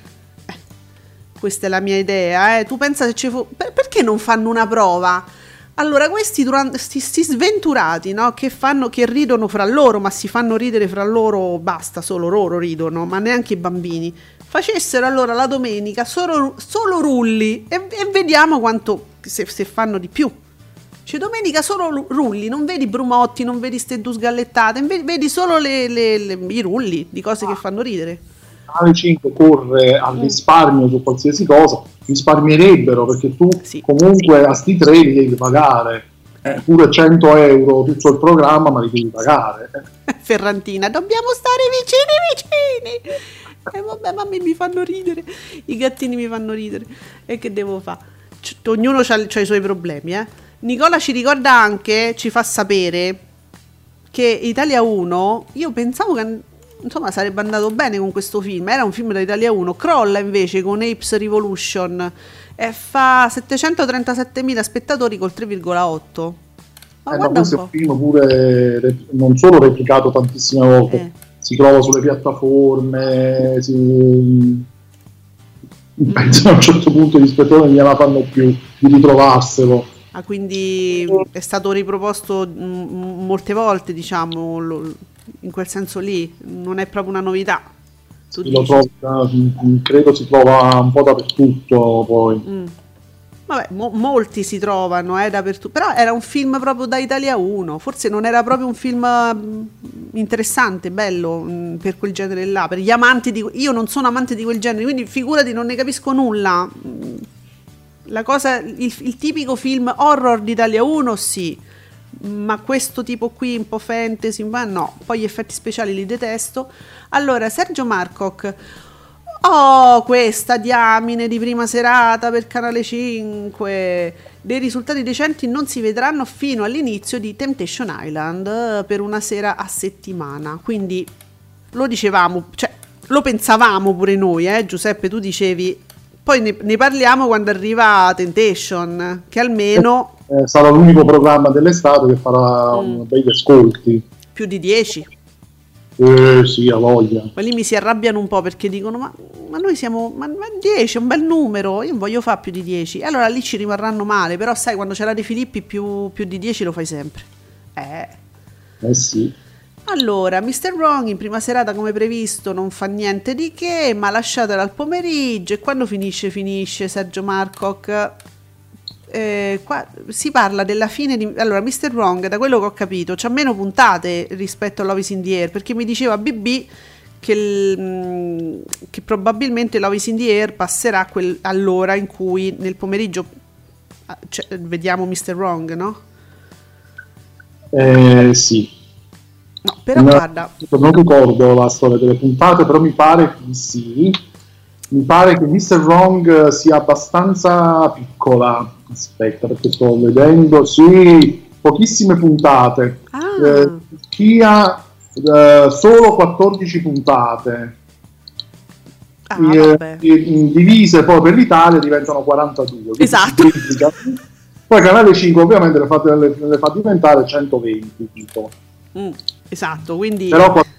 Questa è la mia idea, eh. Tu pensa se ci fu... per- perché non fanno una prova? Allora questi durante, sti, sti sventurati, no? Che fanno, che ridono fra loro, ma si fanno ridere fra loro, basta, solo loro ridono, ma neanche i bambini. Facessero allora la domenica solo, solo rulli e, e vediamo quanto, se, se fanno di più. Cioè domenica solo rulli, non vedi Brumotti, non vedi ste due sgallettate, vedi solo le, le, le, i rulli di cose ah. che fanno ridere. Canale cinque corre al risparmio su qualsiasi cosa, risparmierebbero, perché tu sì, comunque sì. a sti tre li devi pagare, eh. pure cento euro tutto il programma, ma li devi pagare. Ferrantina, dobbiamo stare vicini vicini, e eh, vabbè, ma mi fanno ridere, i gattini mi fanno ridere, e che devo fare? C- ognuno ha i suoi problemi, eh? Nicola ci ricorda anche, ci fa sapere che Italia uno, io pensavo che insomma sarebbe andato bene con questo film, era un film da Italia uno, crolla invece con Apes Revolution e fa settecentotrentasettemila spettatori col tre virgola otto. Ma eh, guarda, ma questo è un film pure non solo replicato tantissime volte, eh. si trova sulle piattaforme, si... penso a un certo punto gli spettatori non gliela fanno più di ritrovarselo. Ah, quindi è stato riproposto m- molte volte, diciamo, lo, in quel senso lì, non è proprio una novità. Sì, lo trovo, credo si trova un po' dappertutto poi. Mm. Vabbè, mo- molti si trovano eh, dappertutto, però era un film proprio da Italia uno, forse non era proprio un film interessante, bello mh, per quel genere là, per gli amanti di... Io non sono amante di quel genere, quindi figurati, non ne capisco nulla. La cosa, il, il tipico film horror d'Italia uno sì, ma questo tipo qui un po' fantasy, ma no, poi gli effetti speciali li detesto. Allora, Sergio Marcoc, oh questa diamine di prima serata per Canale cinque, dei risultati decenti non si vedranno fino all'inizio di Temptation Island per una sera a settimana, quindi lo dicevamo, cioè lo pensavamo pure noi, eh Giuseppe, tu dicevi... Poi ne, ne parliamo quando arriva Temptation, che almeno... Eh, sarà l'unico programma dell'estate che farà mm. degli ascolti. Più di dieci? Eh sì, a voglia. Ma lì mi si arrabbiano un po' perché dicono, ma, ma noi siamo... Ma, ma dieci è un bel numero, io voglio fare più di dieci. Allora lì ci rimarranno male, però sai, quando c'era De Filippi più, più di dieci lo fai sempre. Eh, eh sì. Allora, mister Wrong in prima serata come previsto non fa niente di che, ma lasciatela al pomeriggio. E quando finisce, finisce, Sergio Marcoc. Eh, qua si parla della fine di... Allora, mister Wrong, da quello che ho capito, c'ha meno puntate rispetto a Love is in the Air, perché mi diceva B B che, il, che probabilmente Love is in the Air passerà quel, all'ora in cui nel pomeriggio, cioè, vediamo mister Wrong, no? Eh, sì. No, però no, guarda, non ricordo la storia delle puntate, però mi pare che sì, mi pare che mister Wrong sia abbastanza piccola. Aspetta, perché sto vedendo, sì, pochissime puntate. Ah. Eh, Chia eh, solo quattordici puntate. Ah, e, e, divise poi per l'Italia diventano quarantadue. Esatto. Poi Canale cinque ovviamente le fa, le, le fa diventare centoventi, tipo. Mm. Esatto, quindi... Però quando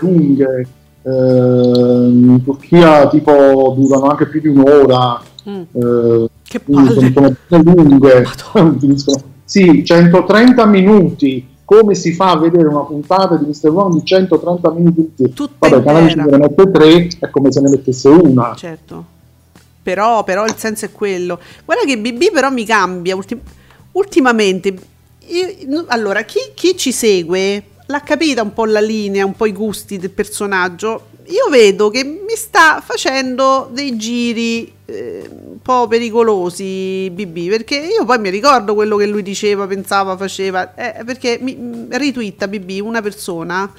lunghe eh, in Turchia tipo durano anche più di un'ora. Mm. Eh, che palle! Sono lunghe. Sì, centotrenta minuti. Come si fa a vedere una puntata di mister Wrong di centotrenta minuti? Tutta vabbè, Canale cinque ne mette tre, è come se ne mettesse una. Certo. Però, però il senso è quello. Guarda che B B però mi cambia. Ultim- ultimamente... Io, allora, chi, chi ci segue l'ha capita un po' la linea, un po' i gusti del personaggio. Io vedo che mi sta facendo dei giri eh, un po' pericolosi B B, perché io poi mi ricordo quello che lui diceva, pensava, faceva, eh, perché mi ritwitta B B una persona,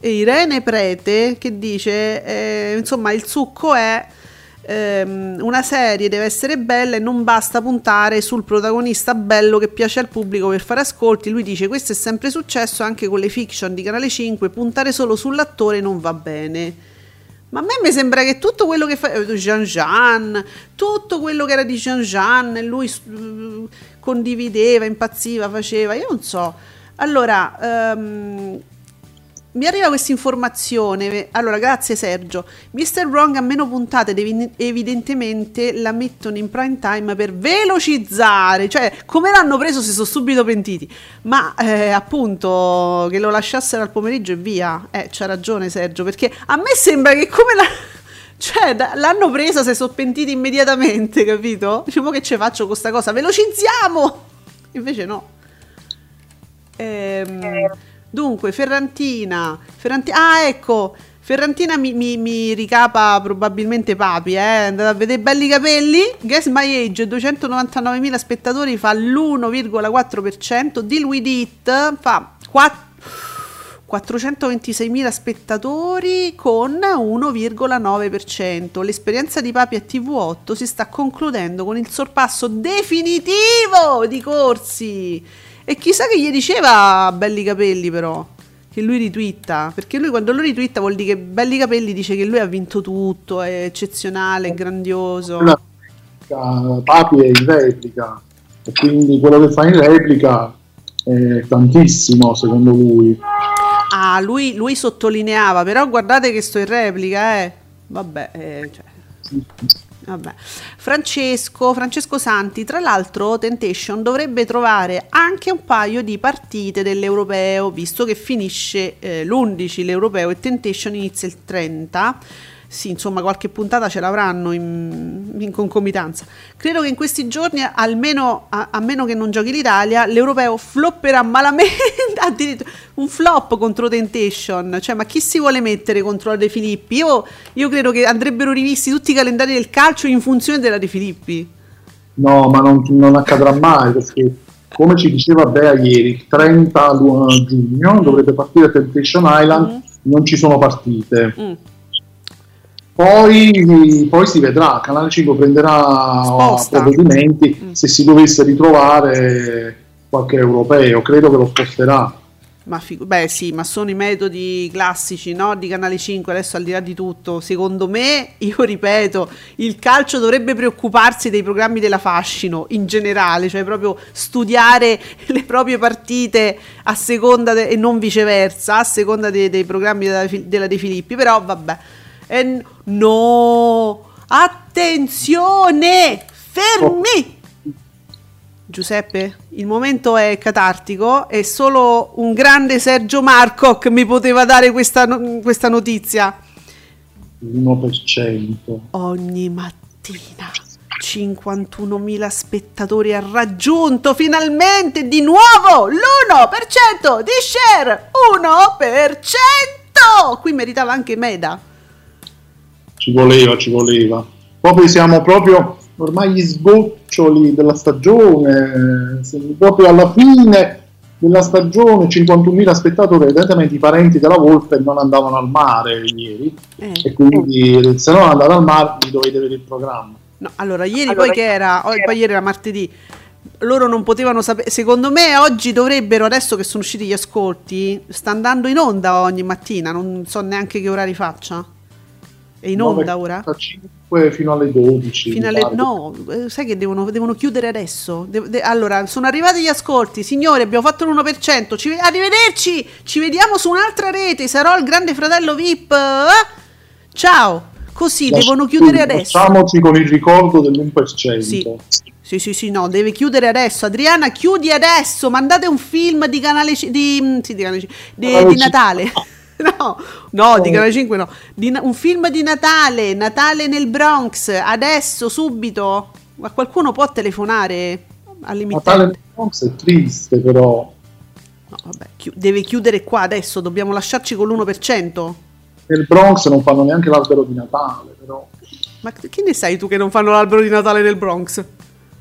Irene Prete, che dice eh, insomma il succo è una serie deve essere bella e non basta puntare sul protagonista bello che piace al pubblico per fare ascolti. Lui dice questo è sempre successo anche con le fiction di Canale cinque, puntare solo sull'attore non va bene. Ma a me mi sembra che tutto quello che fa Jean Jean, tutto quello che era di Jean Jean, lui condivideva, impazziva, faceva, io non so. Allora um, mi arriva questa informazione, allora grazie Sergio, mister Wrong ha meno puntate, evidentemente la mettono in prime time per velocizzare, cioè come l'hanno preso si sono subito pentiti, ma eh, appunto che lo lasciassero al pomeriggio e via, eh c'ha ragione Sergio, perché a me sembra che come la... cioè da, l'hanno presa si sono pentiti immediatamente, capito? Diciamo che ce faccio con sta cosa, velocizziamo! Invece no. Ehm... Dunque, Ferrantina, Ferranti- ah ecco, Ferrantina mi, mi, mi ricapa probabilmente Papi, eh? Andate a vedere belli capelli, Guess My Age, duecentonovantanovemila spettatori, fa l'uno virgola quattro per cento, Diluid It fa quattrocentoventiseimila spettatori con uno virgola nove per cento, l'esperienza di Papi a T V otto si sta concludendo con il sorpasso definitivo di Corsi. E chissà che gli diceva belli capelli però, che lui ritwitta, perché lui quando lo ritwitta vuol dire che belli capelli dice che lui ha vinto tutto, è eccezionale, è grandioso. Papi è in replica, e quindi quello che fa in replica è tantissimo secondo lui. Ah, lui, lui sottolineava, però guardate che sto in replica, eh. Vabbè, eh, cioè... Vabbè. Francesco, Francesco Santi, tra l'altro Temptation dovrebbe trovare anche un paio di partite dell'Europeo, visto che finisce eh, l'undici l'Europeo e Temptation inizia il trenta. Sì, insomma qualche puntata ce l'avranno in, in concomitanza. Credo che in questi giorni, almeno a, a meno che non giochi l'Italia, l'Europeo flopperà malamente, addirittura un flop contro Temptation. Cioè, ma chi si vuole mettere contro la De Filippi? Io, io credo che andrebbero rivisti tutti i calendari del calcio in funzione della De Filippi. No, ma non, non accadrà mai, perché come ci diceva Bea ieri, il trenta giugno dovrebbe partire Temptation Island, mm. non ci sono partite. Mm. Poi, poi si vedrà, Canale cinque prenderà Sposta. provvedimenti mm. se si dovesse ritrovare qualche europeo, credo che lo sposterà. Ma figu- beh sì, ma sono i metodi classici, no, di Canale cinque, adesso al di là di tutto, secondo me, io ripeto, il calcio dovrebbe preoccuparsi dei programmi della fascino in generale, cioè proprio studiare le proprie partite a seconda, de- e non viceversa, a seconda de- dei programmi della, della De Filippi, però vabbè. Eh, no, attenzione, fermi! Oh. Giuseppe, il momento è catartico e solo un grande Sergio Marcoc mi poteva dare questa, no- questa notizia. L'uno per cento. Ogni mattina cinquantunomila spettatori ha raggiunto finalmente di nuovo l'uno per cento di share, uno per cento! Qui meritava anche Meda. Ci voleva, ci voleva. Proprio siamo proprio ormai gli sgoccioli della stagione, siamo proprio alla fine della stagione, cinquantunomila spettatori, evidentemente i parenti della Volpe non andavano al mare ieri, eh, e quindi eh. se non andate al mare vi dovete vedere il programma. No, allora ieri allora, poi che era, era. Poi ieri era martedì, loro non potevano sapere, secondo me oggi dovrebbero, adesso che sono usciti gli ascolti, sta andando in onda ogni mattina, non so neanche che orari faccia. È in onda ora? cinque fino alle dodici. Fino alle, no, sai che devono, devono chiudere adesso. De, de, allora, sono arrivati gli ascolti. Signori, abbiamo fatto l'uno per cento. Ci, arrivederci. Ci vediamo su un'altra rete. Sarò il grande fratello V I P. Ciao. Così la devono chiudere adesso. Facciamoci con il ricordo dell'uno per cento. Sì. Sì, sì, sì, no, deve chiudere adesso. Adriana, chiudi adesso. Mandate un film di Canale C- di, sì, di, Canale C- di, di Natale. No, no, di Canale cinque no, di, un film di Natale, Natale nel Bronx, adesso, subito. Ma qualcuno può telefonare all'emittente? Natale nel Bronx è triste, però. No, vabbè, chi- deve chiudere qua adesso, dobbiamo lasciarci con l'uno per cento. Nel Bronx non fanno neanche l'albero di Natale, però. Ma che ne sai tu che non fanno l'albero di Natale nel Bronx?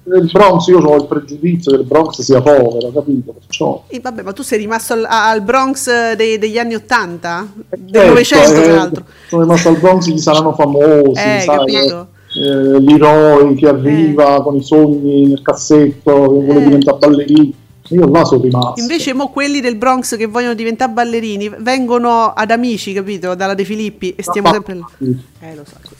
Nel Bronx io ho il pregiudizio che il Bronx sia povero, capito? Perciò. E vabbè, ma tu sei rimasto al, al Bronx dei, degli anni ottanta? Del novecento, eh, tra l'altro. Sono rimasto al Bronx, gli saranno famosi, eh, sai, eh, eh, l'eroe che arriva eh. con i sogni nel cassetto, che eh. vuole diventare ballerino. Io là sono rimasto. Invece mo quelli del Bronx che vogliono diventare ballerini vengono ad Amici, capito? Dalla De Filippi, e stiamo ah, sempre là. Sì. Eh, lo so, così.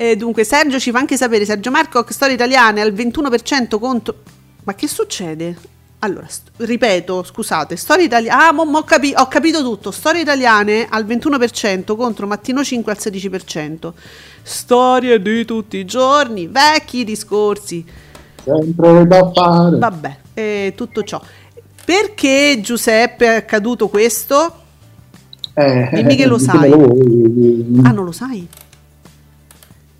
Eh, dunque Sergio ci fa anche sapere, Sergio Marco, storie italiane al ventuno per cento contro... Ma che succede? Allora, st- ripeto, scusate, storie italiane... Ah, mo, mo capi- ho capito tutto, storie italiane al ventuno per cento contro Mattino cinque al sedici per cento. Storie di tutti i giorni, vecchi discorsi. Sempre da fare. Vabbè, eh, tutto ciò. Perché Giuseppe è accaduto questo? Eh, Dimmi che lo sai. Ah, non lo sai?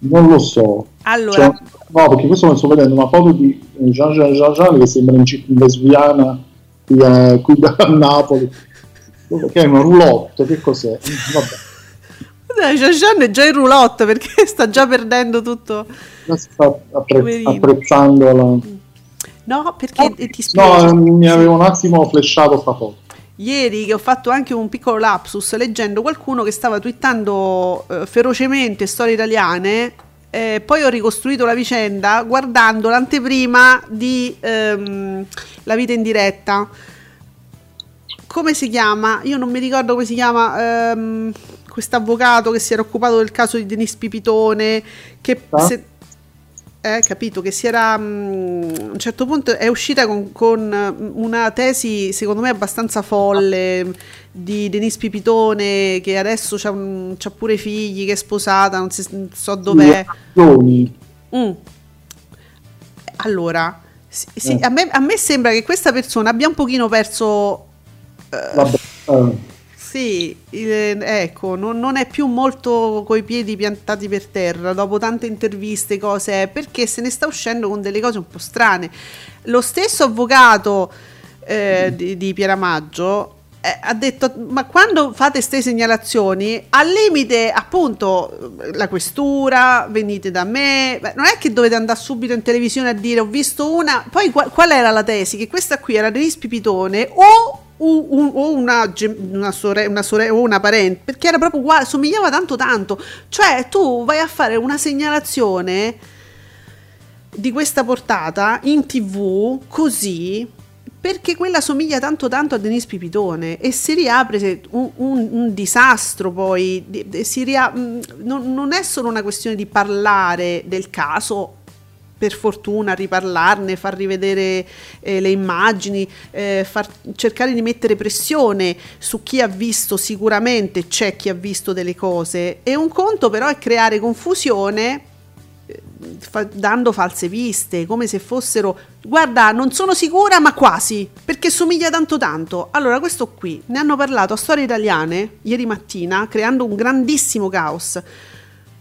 Non lo so, allora, cioè, no, perché questo me sto vedendo una foto di Jean Jean Jean, Jean che sembra in lesbiana qui, eh, qui da Napoli, che è un roulotte, che cos'è? Vabbè. Jean Jean è già in roulotte perché sta già perdendo tutto, sta appre- apprezzando la... no perché oh, ti spiego no, mi avevo un attimo flashato sta foto. Ieri che ho fatto anche un piccolo lapsus leggendo qualcuno che stava twittando eh, ferocemente storie italiane, eh, poi ho ricostruito la vicenda guardando l'anteprima di ehm, La vita in diretta. Come si chiama? Io non mi ricordo come si chiama ehm, quest'avvocato che si era occupato del caso di Denise Pipitone, che... Ah? Se, eh, capito, che si era mh, a un certo punto è uscita con, con una tesi secondo me abbastanza folle di Denise Pipitone, che adesso c'ha, un, c'ha pure figli, che è sposata, non, si, non so dov'è. Mm. Allora sì, sì, eh. a, me, a me sembra che questa persona abbia un pochino perso eh, Vabbè. Eh. Sì, eh, ecco, non, non è più molto coi piedi piantati per terra dopo tante interviste, cose, perché se ne sta uscendo con delle cose un po' strane. Lo stesso avvocato eh, di, di Pieramaggio eh, ha detto, ma quando fate ste segnalazioni, al limite appunto la questura, venite da me, non è che dovete andare subito in televisione a dire ho visto una, poi qual, qual era la tesi? Che questa qui era Denise Pipitone o... o una, una sorella, una sore, o una parente, perché era proprio uguale, somigliava tanto tanto, cioè tu vai a fare una segnalazione di questa portata in tv così perché quella somiglia tanto tanto a Denise Pipitone, e si riapre un, un, un disastro poi, si ria- non, non è solo una questione di parlare del caso, per fortuna riparlarne, far rivedere eh, le immagini, eh, far, cercare di mettere pressione su chi ha visto, sicuramente c'è chi ha visto delle cose, e un conto però è creare confusione eh, fa, dando false viste, come se fossero, guarda non sono sicura ma quasi, perché somiglia tanto tanto. Allora questo qui, ne hanno parlato a Storie Italiane ieri mattina, creando un grandissimo caos,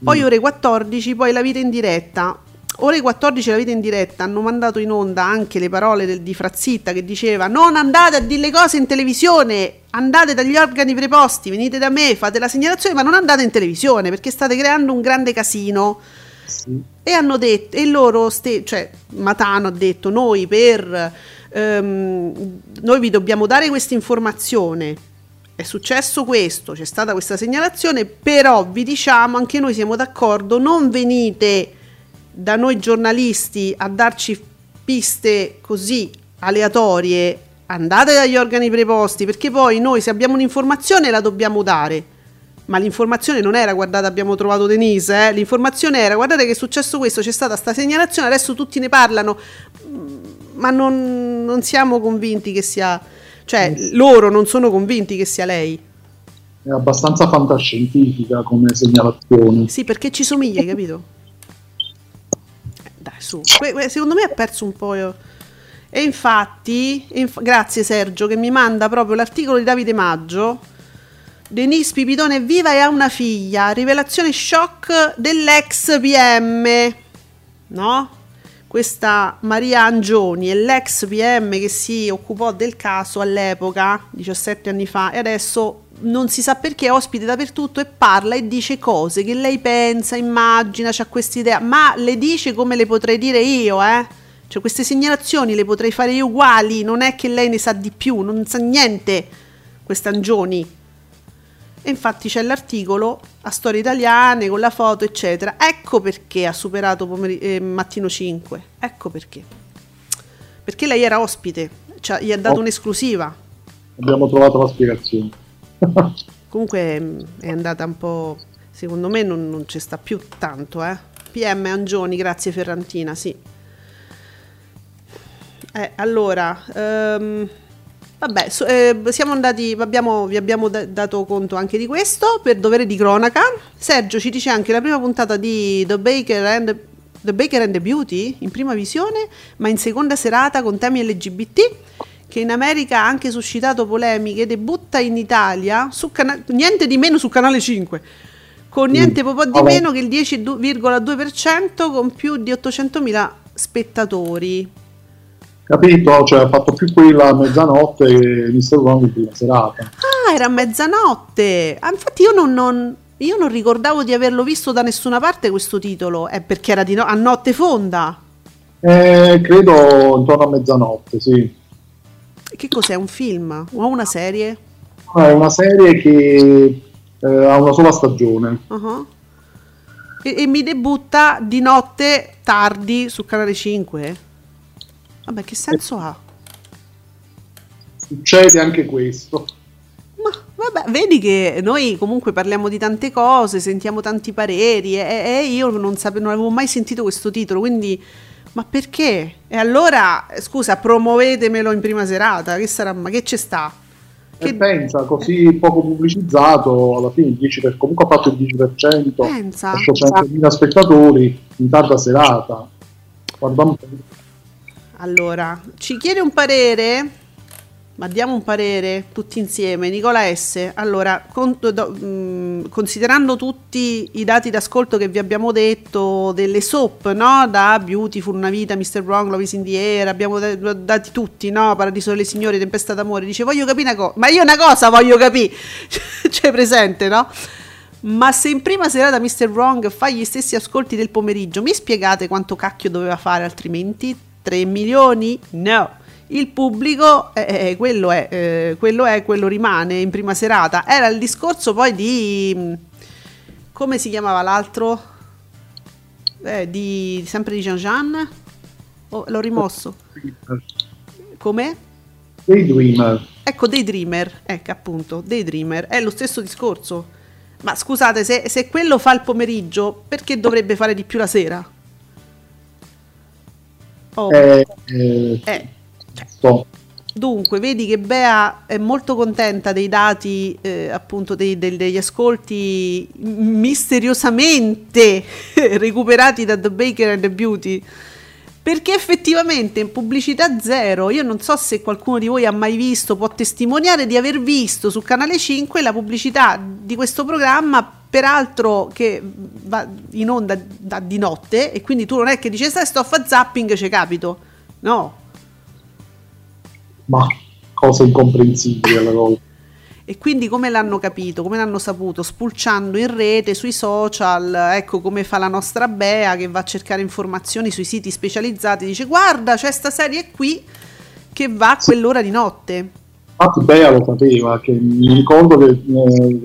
poi mm. ore quattordici, poi La Vita in Diretta, ore quattordici La Vita in Diretta, hanno mandato in onda anche le parole del, di Frazzitta, che diceva non andate a dire le cose in televisione, andate dagli organi preposti, venite da me, fate la segnalazione, ma non andate in televisione perché state creando un grande casino. Sì. E hanno detto, e loro ste, cioè Matano ha detto noi per ehm, noi vi dobbiamo dare questa informazione, è successo questo, c'è stata questa segnalazione, però vi diciamo anche noi siamo d'accordo, non venite da noi giornalisti a darci piste così aleatorie, andate dagli organi preposti, perché poi noi se abbiamo un'informazione la dobbiamo dare, ma l'informazione non era guardate abbiamo trovato Denise, eh? L'informazione era guardate che è successo questo, c'è stata sta segnalazione, adesso tutti ne parlano, ma non, non siamo convinti che sia, cioè eh. loro non sono convinti che sia lei. È abbastanza fantascientifica come segnalazione. Sì, perché ci somiglia, hai capito? Su. Secondo me ha perso un po', io. E infatti inf- grazie Sergio che mi manda proprio l'articolo di Davide Maggio. Denise Pipitone è viva e ha una figlia, rivelazione shock dell'ex P M, no? Questa Maria Angioni è l'ex P M che si occupò del caso all'epoca, diciassette anni fa, e adesso non si sa perché è ospite dappertutto e parla e dice cose che lei pensa, immagina, c'ha questa idea, ma le dice come le potrei dire io, eh? Cioè queste segnalazioni le potrei fare io uguali, non è che lei ne sa di più, non sa niente questa Angioni. E infatti c'è l'articolo a Storie Italiane con la foto eccetera, ecco perché ha superato pomer- eh, Mattino cinque, ecco perché, perché lei era ospite, cioè, gli ha dato oh. un'esclusiva, abbiamo trovato la spiegazione. Comunque è andata un po', secondo me non, non ci sta più tanto, eh. P M Angioni, grazie Ferrantina, sì. Eh, allora, um, vabbè, so, eh, siamo andati, abbiamo, vi abbiamo d- dato conto anche di questo, per dovere di cronaca. Sergio ci dice anche la prima puntata di The Baker and the, The Baker and the Beauty, in prima visione, ma in seconda serata con temi L G B T, che in America ha anche suscitato polemiche, debutta in Italia su cana- niente di meno su Canale cinque con niente po' di meno che il dieci virgola due per cento con più di ottocentomila spettatori, capito? Cioè ha fatto più quella a mezzanotte che mister Wrong in prima serata. Ah, era a mezzanotte. Ah, infatti io non, non, io non ricordavo di averlo visto da nessuna parte questo titolo, è perché era di no- a notte fonda, eh, credo intorno a mezzanotte, sì. Che cos'è? Un film o una serie? No, è una serie che eh, ha una sola stagione. Uh-huh. E, e mi debutta di notte tardi su Canale cinque? Vabbè, che senso eh. ha? Succede anche questo. Ma vabbè, vedi che noi comunque parliamo di tante cose, sentiamo tanti pareri e, e io non, sape- non avevo mai sentito questo titolo, quindi ma perché? E allora, scusa, promuovetemelo in prima serata, che sarà, ma che ci sta? Che... E pensa, così poco pubblicizzato, alla fine il dieci per cento, comunque ha fatto il dieci per cento, pensa, centomila spettatori in tarda serata. Guarda un po'. Allora, ci chiede un parere, ma diamo un parere tutti insieme, Nicola S. Allora, con, do, mh, considerando tutti i dati d'ascolto che vi abbiamo detto delle soap, no? Da Beautiful, Una vita, mister Wrong, La Vis in dietro, abbiamo d- dati tutti, no? Paradiso delle signore, Tempesta d'amore, dice voglio capire una cosa, ma io una cosa voglio capire, c'è presente, no? Ma se in prima serata mister Wrong fa gli stessi ascolti del pomeriggio, mi spiegate quanto cacchio doveva fare altrimenti? tre milioni? No! Il pubblico eh, quello è eh, quello è quello rimane in prima serata. Era il discorso poi di come si chiamava l'altro eh, di sempre di Jean Jean oh, l'ho rimosso come Daydreamer, ecco Daydreamer, ecco appunto Daydreamer, è lo stesso discorso. Ma scusate, se, se quello fa il pomeriggio, perché dovrebbe fare di più la sera? oh. eh, eh. eh. Cioè, dunque vedi che Bea è molto contenta dei dati eh, appunto dei, dei, degli ascolti misteriosamente recuperati da The Baker and the Beauty, perché effettivamente in pubblicità zero, io non so se qualcuno di voi ha mai visto, può testimoniare di aver visto su Canale cinque la pubblicità di questo programma, peraltro che va in onda da, di notte, e quindi tu non è che dici sto a fa zapping, c'è capito, no? Ma cosa incomprensibile la volta. E quindi come l'hanno capito, come l'hanno saputo? Spulciando in rete, sui social, ecco come fa la nostra Bea che va a cercare informazioni sui siti specializzati, dice guarda c'è sta serie qui che va a quell'ora di notte. Infatti Bea lo sapeva, che mi ricordo che eh,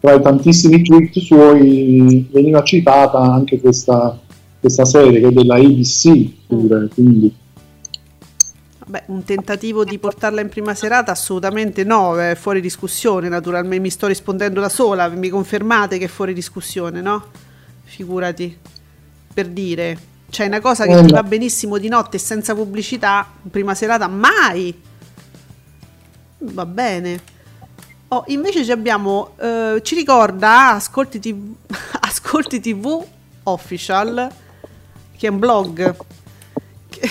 tra i tantissimi tweet suoi veniva citata anche questa, questa serie che è della A B C pure, quindi... Beh, un tentativo di portarla in prima serata assolutamente no, è fuori discussione, naturalmente mi sto rispondendo da sola, mi confermate che è fuori discussione, no? Figurati, per dire, c'è una cosa che ti va benissimo di notte senza pubblicità, in prima serata mai, va bene. Oh, invece ci abbiamo, eh, ci ricorda Ascolti ti vu, Ascolti ti vu Official, che è un blog, che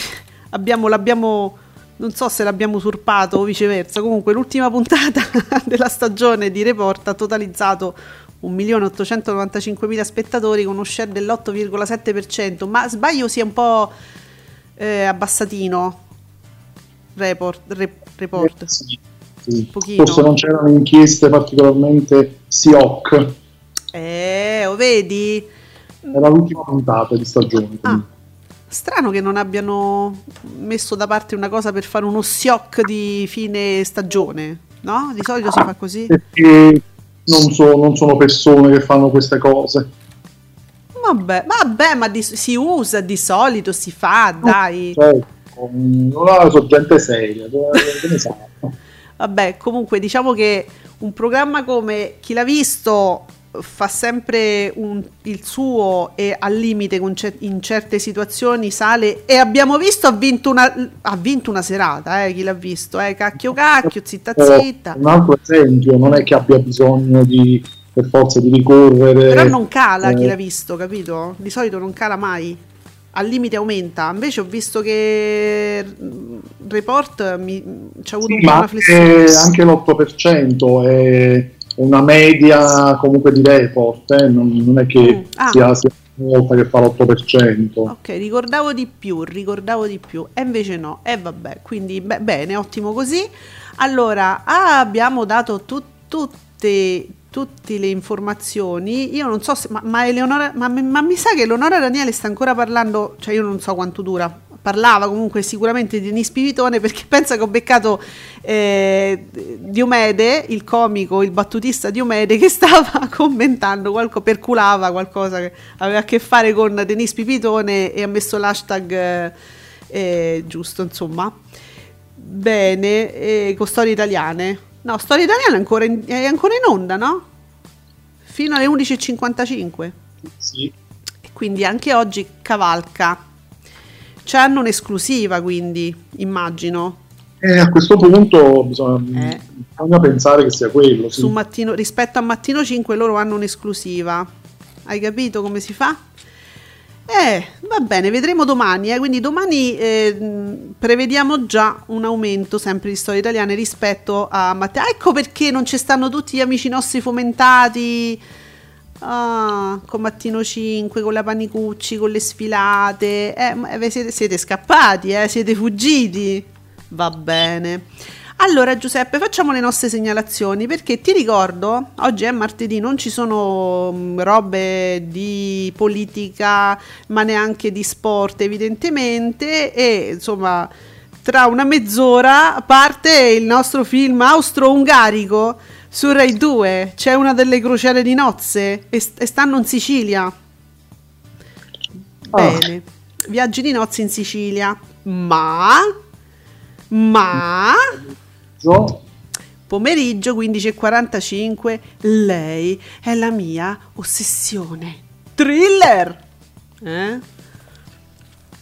abbiamo, l'abbiamo... non so se l'abbiamo usurpato o viceversa, comunque l'ultima puntata della stagione di Report ha totalizzato un milione ottocentonovantacinquemila spettatori con uno share dell'otto virgola sette per cento, ma sbaglio sia un po' eh, abbassatino Report, re, report. Eh, sì, sì. Pochino. Forse non c'erano inchieste particolarmente sioc, eh, o vedi? Era l'ultima puntata di stagione, ah. Strano che non abbiano messo da parte una cosa per fare uno sioc di fine stagione, no? Di solito si fa così. Perché non, so, non sono persone che fanno queste cose. Vabbè, vabbè, ma di, si usa di solito, si fa, dai. Certo, non la so, gente seria, che ne sa. Vabbè, comunque diciamo che un programma come Chi l'ha visto... fa sempre un, il suo e al limite con cer- in certe situazioni sale, e abbiamo visto ha vinto una, ha vinto una serata, eh, Chi l'ha visto, eh, cacchio cacchio, zitta zitta. Eh, un altro esempio, non è che abbia bisogno di, per forza di ricorrere, però non cala eh. Chi l'ha visto, capito? Di solito non cala mai, al limite aumenta, invece ho visto che Report mi, c'ha avuto sì, un po' una flessione, anche l'otto per cento è una media comunque di Report, eh? non, non è che mm. ah. sia, sia una volta che fa l'otto per cento. Ok, ricordavo di più, ricordavo di più, e invece no, e eh, vabbè, quindi beh, bene, ottimo così. Allora, ah, abbiamo dato tu, tutte, tutte le informazioni, io non so se, ma, ma Eleonora, ma, ma mi sa che Eleonora Daniele sta ancora parlando, cioè io non so quanto dura, parlava comunque sicuramente di Denise Pipitone, perché pensa che ho beccato eh, Diomede, il comico, il battutista Diomede, che stava commentando, qualco, perculava qualcosa che aveva a che fare con Denise Pipitone e ha messo l'hashtag eh, giusto, insomma. Bene, eh, con storie italiane. No, Storia Italiana è ancora in, è ancora in onda, no? Fino alle undici e cinquantacinque. Sì. E quindi anche oggi cavalca. C'hanno un'esclusiva, quindi, immagino. Eh, a questo punto bisogna, eh. bisogna pensare che sia quello. Sì. Su mattino, rispetto a Mattino cinque loro hanno un'esclusiva. Hai capito come si fa? Eh, va bene, vedremo domani. Eh. Quindi domani eh, prevediamo già un aumento sempre di Storie Italiane rispetto a Matteo. Ecco perché non ci stanno tutti gli amici nostri fomentati. Ah, con Mattino cinque, con la Panicucci, con le sfilate. Eh, siete, siete scappati, eh, siete fuggiti. Va bene. Allora Giuseppe, facciamo le nostre segnalazioni, perché ti ricordo, oggi è martedì, non ci sono mh, robe di politica, ma neanche di sport evidentemente, e insomma tra una mezz'ora parte il nostro film austro-ungarico su Rai due, c'è una delle crociere di nozze e, st- e stanno in Sicilia. Oh. Bene, viaggi di nozze in Sicilia, ma... ma... pomeriggio quindici e quarantacinque, Lei è la mia ossessione, thriller, eh?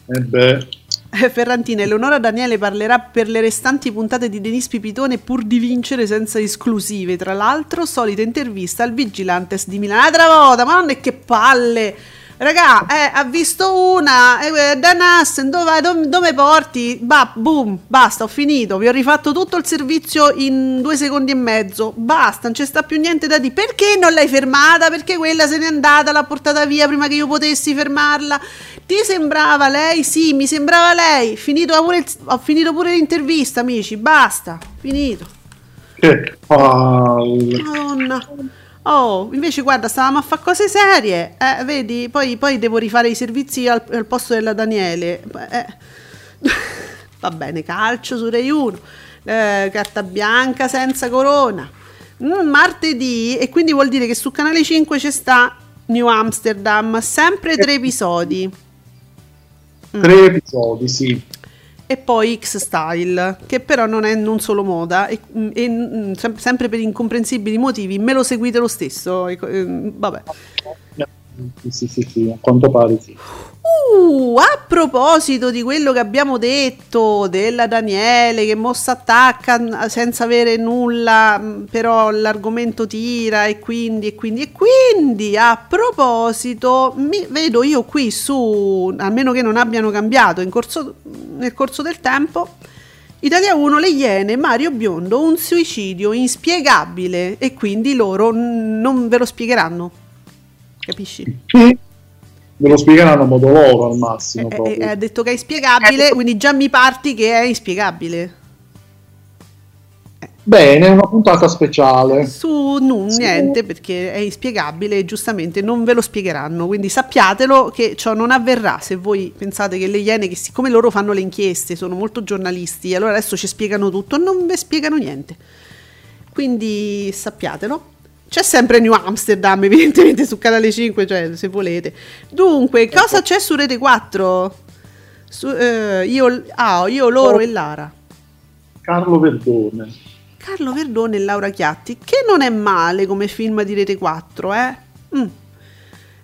Eh beh. Ferrantina e Leonora Daniele parlerà per le restanti puntate di Denise Pipitone, pur di vincere senza esclusive, tra l'altro solita intervista al Vigilantes di Milano. Altra volta, ma non è che palle, raga, eh, ha visto una, eh, Danas, dove, dove, dove porti? Bah, boom, basta, ho finito, vi ho rifatto tutto il servizio in due secondi e mezzo, basta, non c'è sta più niente da dire. Perché non l'hai fermata? Perché quella se n'è andata, l'ha portata via prima che io potessi fermarla. Ti sembrava lei? Sì, mi sembrava lei. Finito pure il, ho finito pure l'intervista, amici, basta, finito. Che palle. Madonna. Oh, invece guarda, stavamo a fare cose serie, eh, vedi, poi, poi devo rifare i servizi al, al posto della Daniele, eh. Va bene, calcio su Rai Uno, eh, carta bianca senza corona, mm, martedì, e quindi vuol dire che su Canale cinque ci sta New Amsterdam, sempre tre episodi, mm. tre episodi, sì. E poi X-Style, che però non è non solo moda, e, e sempre per incomprensibili motivi me lo seguite lo stesso, e, e, vabbè. Sì, sì, sì, a quanto pare sì. Uh, a proposito di quello che abbiamo detto della Daniele che mossa attacca senza avere nulla, però l'argomento tira, e quindi e quindi e quindi a proposito mi vedo io qui su, almeno che non abbiano cambiato in corso, nel corso del tempo, Italia uno, Le Iene, Mario Biondo, un suicidio inspiegabile, e quindi loro n- non ve lo spiegheranno, capisci? Ve lo spiegheranno a modo loro al massimo. Eh, eh, ha detto che è inspiegabile, quindi già mi parti che è inspiegabile. Eh. Bene, una puntata speciale. Su no, niente, sì. Perché è inspiegabile e giustamente non ve lo spiegheranno, quindi sappiatelo che ciò non avverrà. Se voi pensate che Le Iene, che siccome loro fanno le inchieste, sono molto giornalisti, allora adesso ci spiegano tutto, non vi spiegano niente. Quindi sappiatelo. C'è sempre New Amsterdam, evidentemente, su Canale cinque, cioè, se volete. Dunque, ecco. Cosa c'è su Rete quattro? Su, eh, io, ah, io, loro oh. e Lara. Carlo Verdone. Carlo Verdone e Laura Chiatti, che non è male come film di Rete quattro, eh? Mm.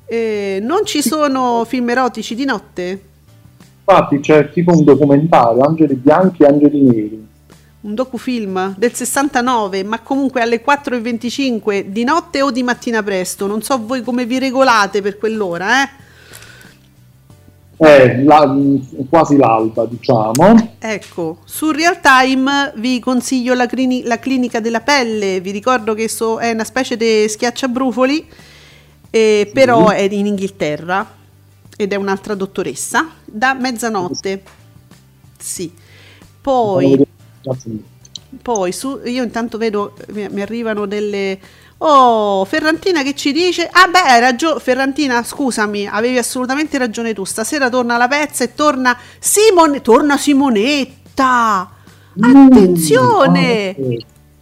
eh non ci sono film erotici di notte? Infatti c'è tipo un documentario, Angeli Bianchi e Angeli Neri. Un docufilm del sessantanove, ma comunque alle quattro e venticinque di notte o di mattina presto, non so voi come vi regolate per quell'ora, eh? Eh, la, quasi l'alba, diciamo. Ecco, su Real Time vi consiglio la, clini- la clinica della pelle, vi ricordo che so, è una specie di schiacciabrufoli, eh, però sì. È in Inghilterra ed è un'altra dottoressa, da mezzanotte, sì. Poi... Poi su, io intanto vedo mi, mi arrivano delle oh Ferrantina che ci dice ah beh hai ragione Ferrantina, scusami, avevi assolutamente ragione tu, stasera torna La Pezza e torna Simone torna Simonetta, attenzione,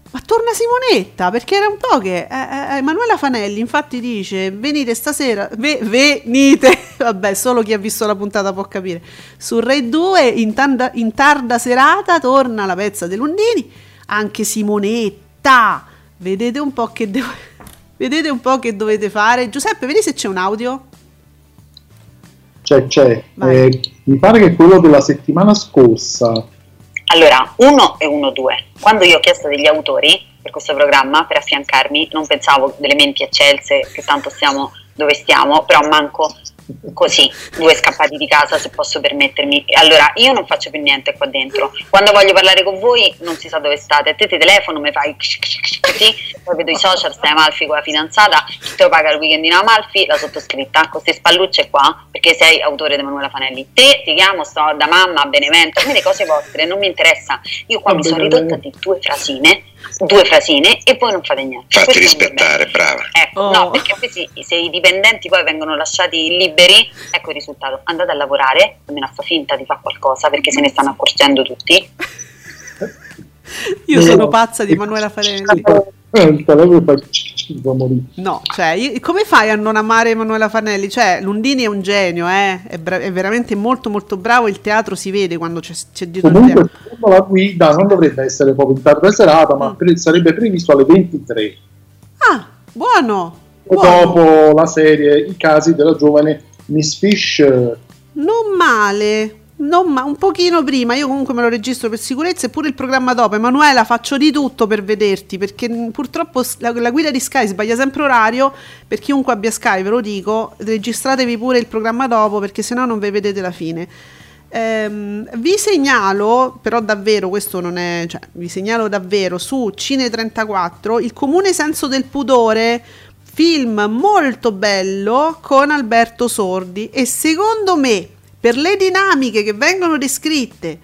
ma torna Simonetta, perché era un po' che eh, eh, Emanuela Fanelli infatti dice venite stasera ve, venite vabbè, solo chi ha visto la puntata può capire. Su Rai due in, tanda, in tarda serata torna La Pezza dei Lundini, anche Simonetta città. Vedete un po' che devo... vedete un po' che dovete fare. Giuseppe, vedi se c'è un audio. C'è, c'è. Eh, mi pare che quello della settimana scorsa. Allora, uno e uno, due. Quando io ho chiesto degli autori per questo programma, per affiancarmi, non pensavo delle menti eccelse, che tanto stiamo dove stiamo, però manco così, due scappati di casa, se posso permettermi. Allora, io non faccio più niente qua dentro. Quando voglio parlare con voi, non si sa dove state. A te ti telefono, mi fai ksh, ksh, ksh, così, poi vedo i social, stai a Amalfi con la fidanzata, chi te lo paga il weekend in Amalfi? La sottoscritta, con queste spallucce qua, perché sei autore di Emanuela Fanelli. Te ti chiamo, sto da mamma a Benevento, a me le cose vostre non mi interessa. Io qua non mi sono ridotta di due frasine. Due frasine e poi non fate niente. Fatti rispettare, brava. Ecco, oh. No, perché questi, se i dipendenti poi vengono lasciati liberi, ecco il risultato. Andate a lavorare, almeno fa finta di fare qualcosa, perché se ne stanno accorgendo tutti. Io sono pazza di Emanuela Fanelli. No, cioè, come fai a non amare Emanuela Fanelli? Cioè, Lundini è un genio, eh? è, bra- è veramente molto molto bravo. Il teatro si vede quando c'è, c'è dietro. Comunque, il teatro. La guida non dovrebbe essere proprio in tarda serata, ma pre- sarebbe previsto alle ventitré. Ah, buono, buono. Dopo la serie I casi della giovane Miss Fish. Non male. Non ma un pochino prima, io comunque me lo registro per sicurezza, e pure il programma dopo. Emanuela, faccio di tutto per vederti, perché purtroppo la, la guida di Sky sbaglia sempre orario. Per chiunque abbia Sky, ve lo dico, registratevi pure il programma dopo, perché sennò non vi vedete la fine. Ehm, vi segnalo, però davvero, questo non è, cioè, vi segnalo davvero su Cine trentaquattro Il comune senso del pudore, film molto bello con Alberto Sordi, e secondo me, per le dinamiche che vengono descritte,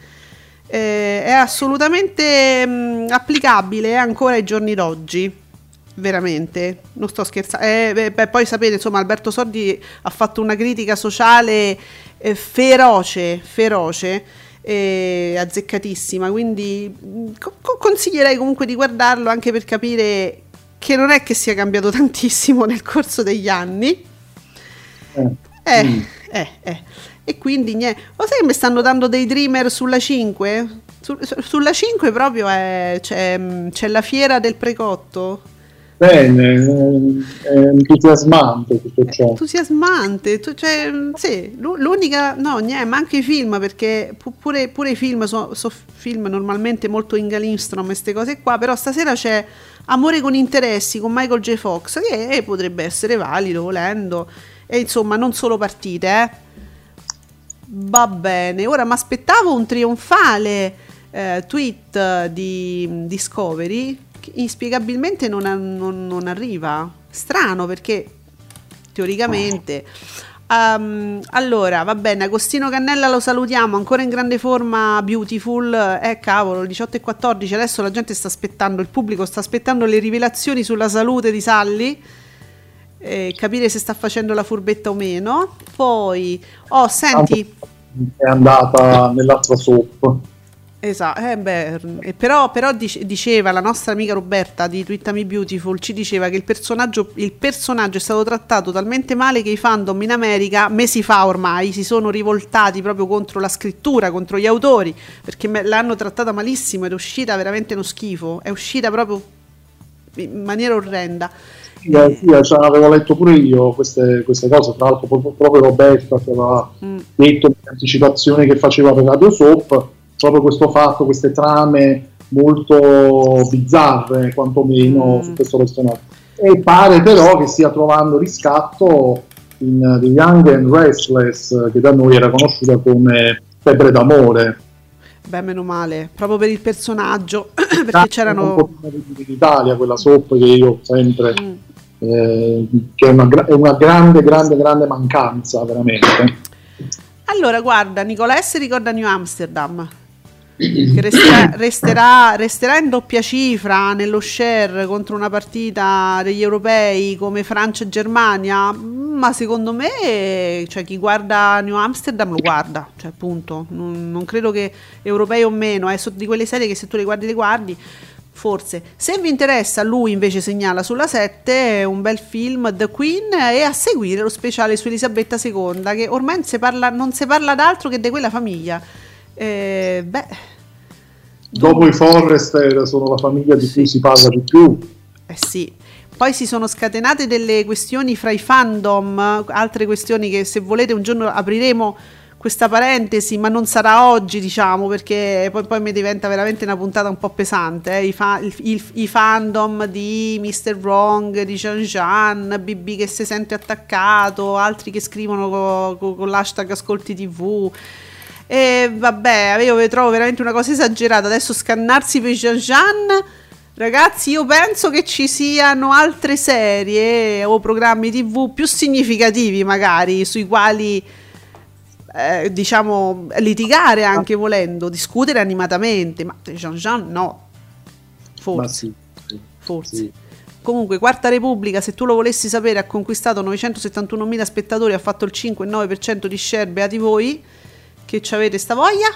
eh, è assolutamente mh, applicabile ancora ai giorni d'oggi, veramente, non sto scherzando. Eh, beh, beh, poi sapete, insomma, Alberto Sordi ha fatto una critica sociale eh, feroce, feroce, eh, azzeccatissima, quindi co- consiglierei comunque di guardarlo, anche per capire che non è che sia cambiato tantissimo nel corso degli anni. Eh, eh, mm. eh. eh. E quindi niente. Lo sai che mi stanno dando Daydreamer sulla cinque? Su, su, sulla cinque proprio è, c'è, c'è la fiera del precotto. Bene, è entusiasmante tutto ciò. È entusiasmante, tu, cioè, sì, l'unica, no, niente, ma anche i film, perché pure, pure i film sono so film normalmente molto in Gallinstrom, queste cose qua, però stasera c'è Amore con interessi con Michael J. Fox, che eh, potrebbe essere valido volendo, e insomma non solo partite, eh. Va bene, ora mi aspettavo un trionfale eh, tweet di Discovery, che inspiegabilmente non, a, non, non arriva, strano, perché teoricamente um, allora va bene, Agostino Cannella lo salutiamo, ancora in grande forma Beautiful, eh cavolo, diciotto e quattordici, adesso la gente sta aspettando, il pubblico sta aspettando le rivelazioni sulla salute di Sally. Eh, capire se sta facendo la furbetta o meno. Poi oh senti, è andata nell'altra soap, esatto, eh beh, però, però diceva la nostra amica Roberta di Twittami Beautiful, ci diceva che il personaggio, il personaggio è stato trattato talmente male che i fandom in America mesi fa ormai si sono rivoltati proprio contro la scrittura, contro gli autori, perché l'hanno trattata malissimo ed è uscita veramente uno schifo, è uscita proprio in maniera orrenda. Eh, sì, cioè, avevo letto pure io queste, queste cose, tra l'altro proprio Roberta che aveva mm. detto in anticipazione che faceva per Radio Soap proprio questo fatto, queste trame molto bizzarre quantomeno mm. su questo personaggio, e pare però che stia trovando riscatto in The Young and Restless, che da noi era conosciuta come Febbre d'amore. Beh, meno male, proprio per il personaggio, perché ah, c'erano un po' di Italia, quella soap che io sempre mm. Eh, che è una, è una grande grande grande mancanza veramente. Allora guarda, Nicolè si ricorda New Amsterdam, che resterà, resterà, resterà in doppia cifra nello share contro una partita degli europei come Francia e Germania, ma secondo me, cioè, chi guarda New Amsterdam lo guarda, cioè punto, non, non credo che europei o meno, è eh, di quelle serie che se tu le guardi le guardi. Forse, se vi interessa, lui invece segnala sulla sette un bel film, The Queen, e a seguire lo speciale su Elisabetta seconda, che ormai non si parla, non si parla d'altro che di quella famiglia. Eh, beh, Dopo i Forrester sono la famiglia di cui si parla di più. Eh sì. Poi si sono scatenate delle questioni fra i fandom, altre questioni che, se volete, un giorno apriremo questa parentesi, ma non sarà oggi, diciamo, perché poi, poi mi diventa veramente una puntata un po' pesante, eh? I, fa- il, il, i fandom di mister Wrong, di Jean Jean, B B che si sente attaccato, altri che scrivono co- co- con l'hashtag Ascolti tivù. E vabbè, io trovo veramente una cosa esagerata. Adesso scannarsi per Jean Jean... Ragazzi, io penso che ci siano altre serie o programmi tivù più significativi, magari, sui quali eh, diciamo litigare, anche volendo, discutere animatamente. Ma Jean Jean no, forse, ma sì, sì, forse. Sì. Comunque, Quarta Repubblica, se tu lo volessi sapere, ha conquistato novecentosettantunomila spettatori, ha fatto il cinque virgola nove per cento di share, beati voi che ci avete sta voglia.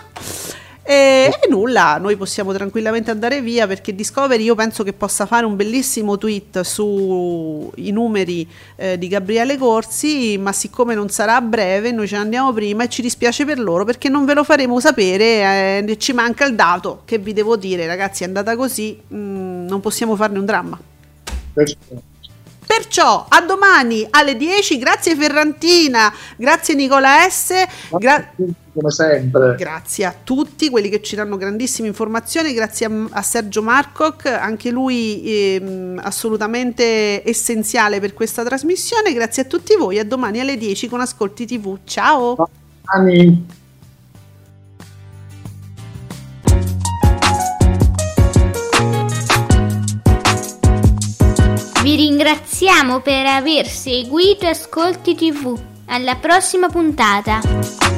E, e nulla, noi possiamo tranquillamente andare via, perché Discovery io penso che possa fare un bellissimo tweet sui numeri eh, di Gabriele Corsi, ma siccome non sarà a breve, noi ce ne andiamo prima e ci dispiace per loro, perché non ve lo faremo sapere, eh, ci manca il dato, che vi devo dire, ragazzi, è andata così, mm, non possiamo farne un dramma. Perfetto. Perciò a domani alle dieci, grazie Ferrantina, grazie Nicola S, gra- come sempre. Grazie a tutti quelli che ci danno grandissime informazioni, grazie a, a Sergio Marcoc, anche lui eh, assolutamente essenziale per questa trasmissione, grazie a tutti voi, a domani alle dieci con Ascolti tivù, ciao! Domani. Vi ringraziamo per aver seguito Ascolti tivù. Alla prossima puntata!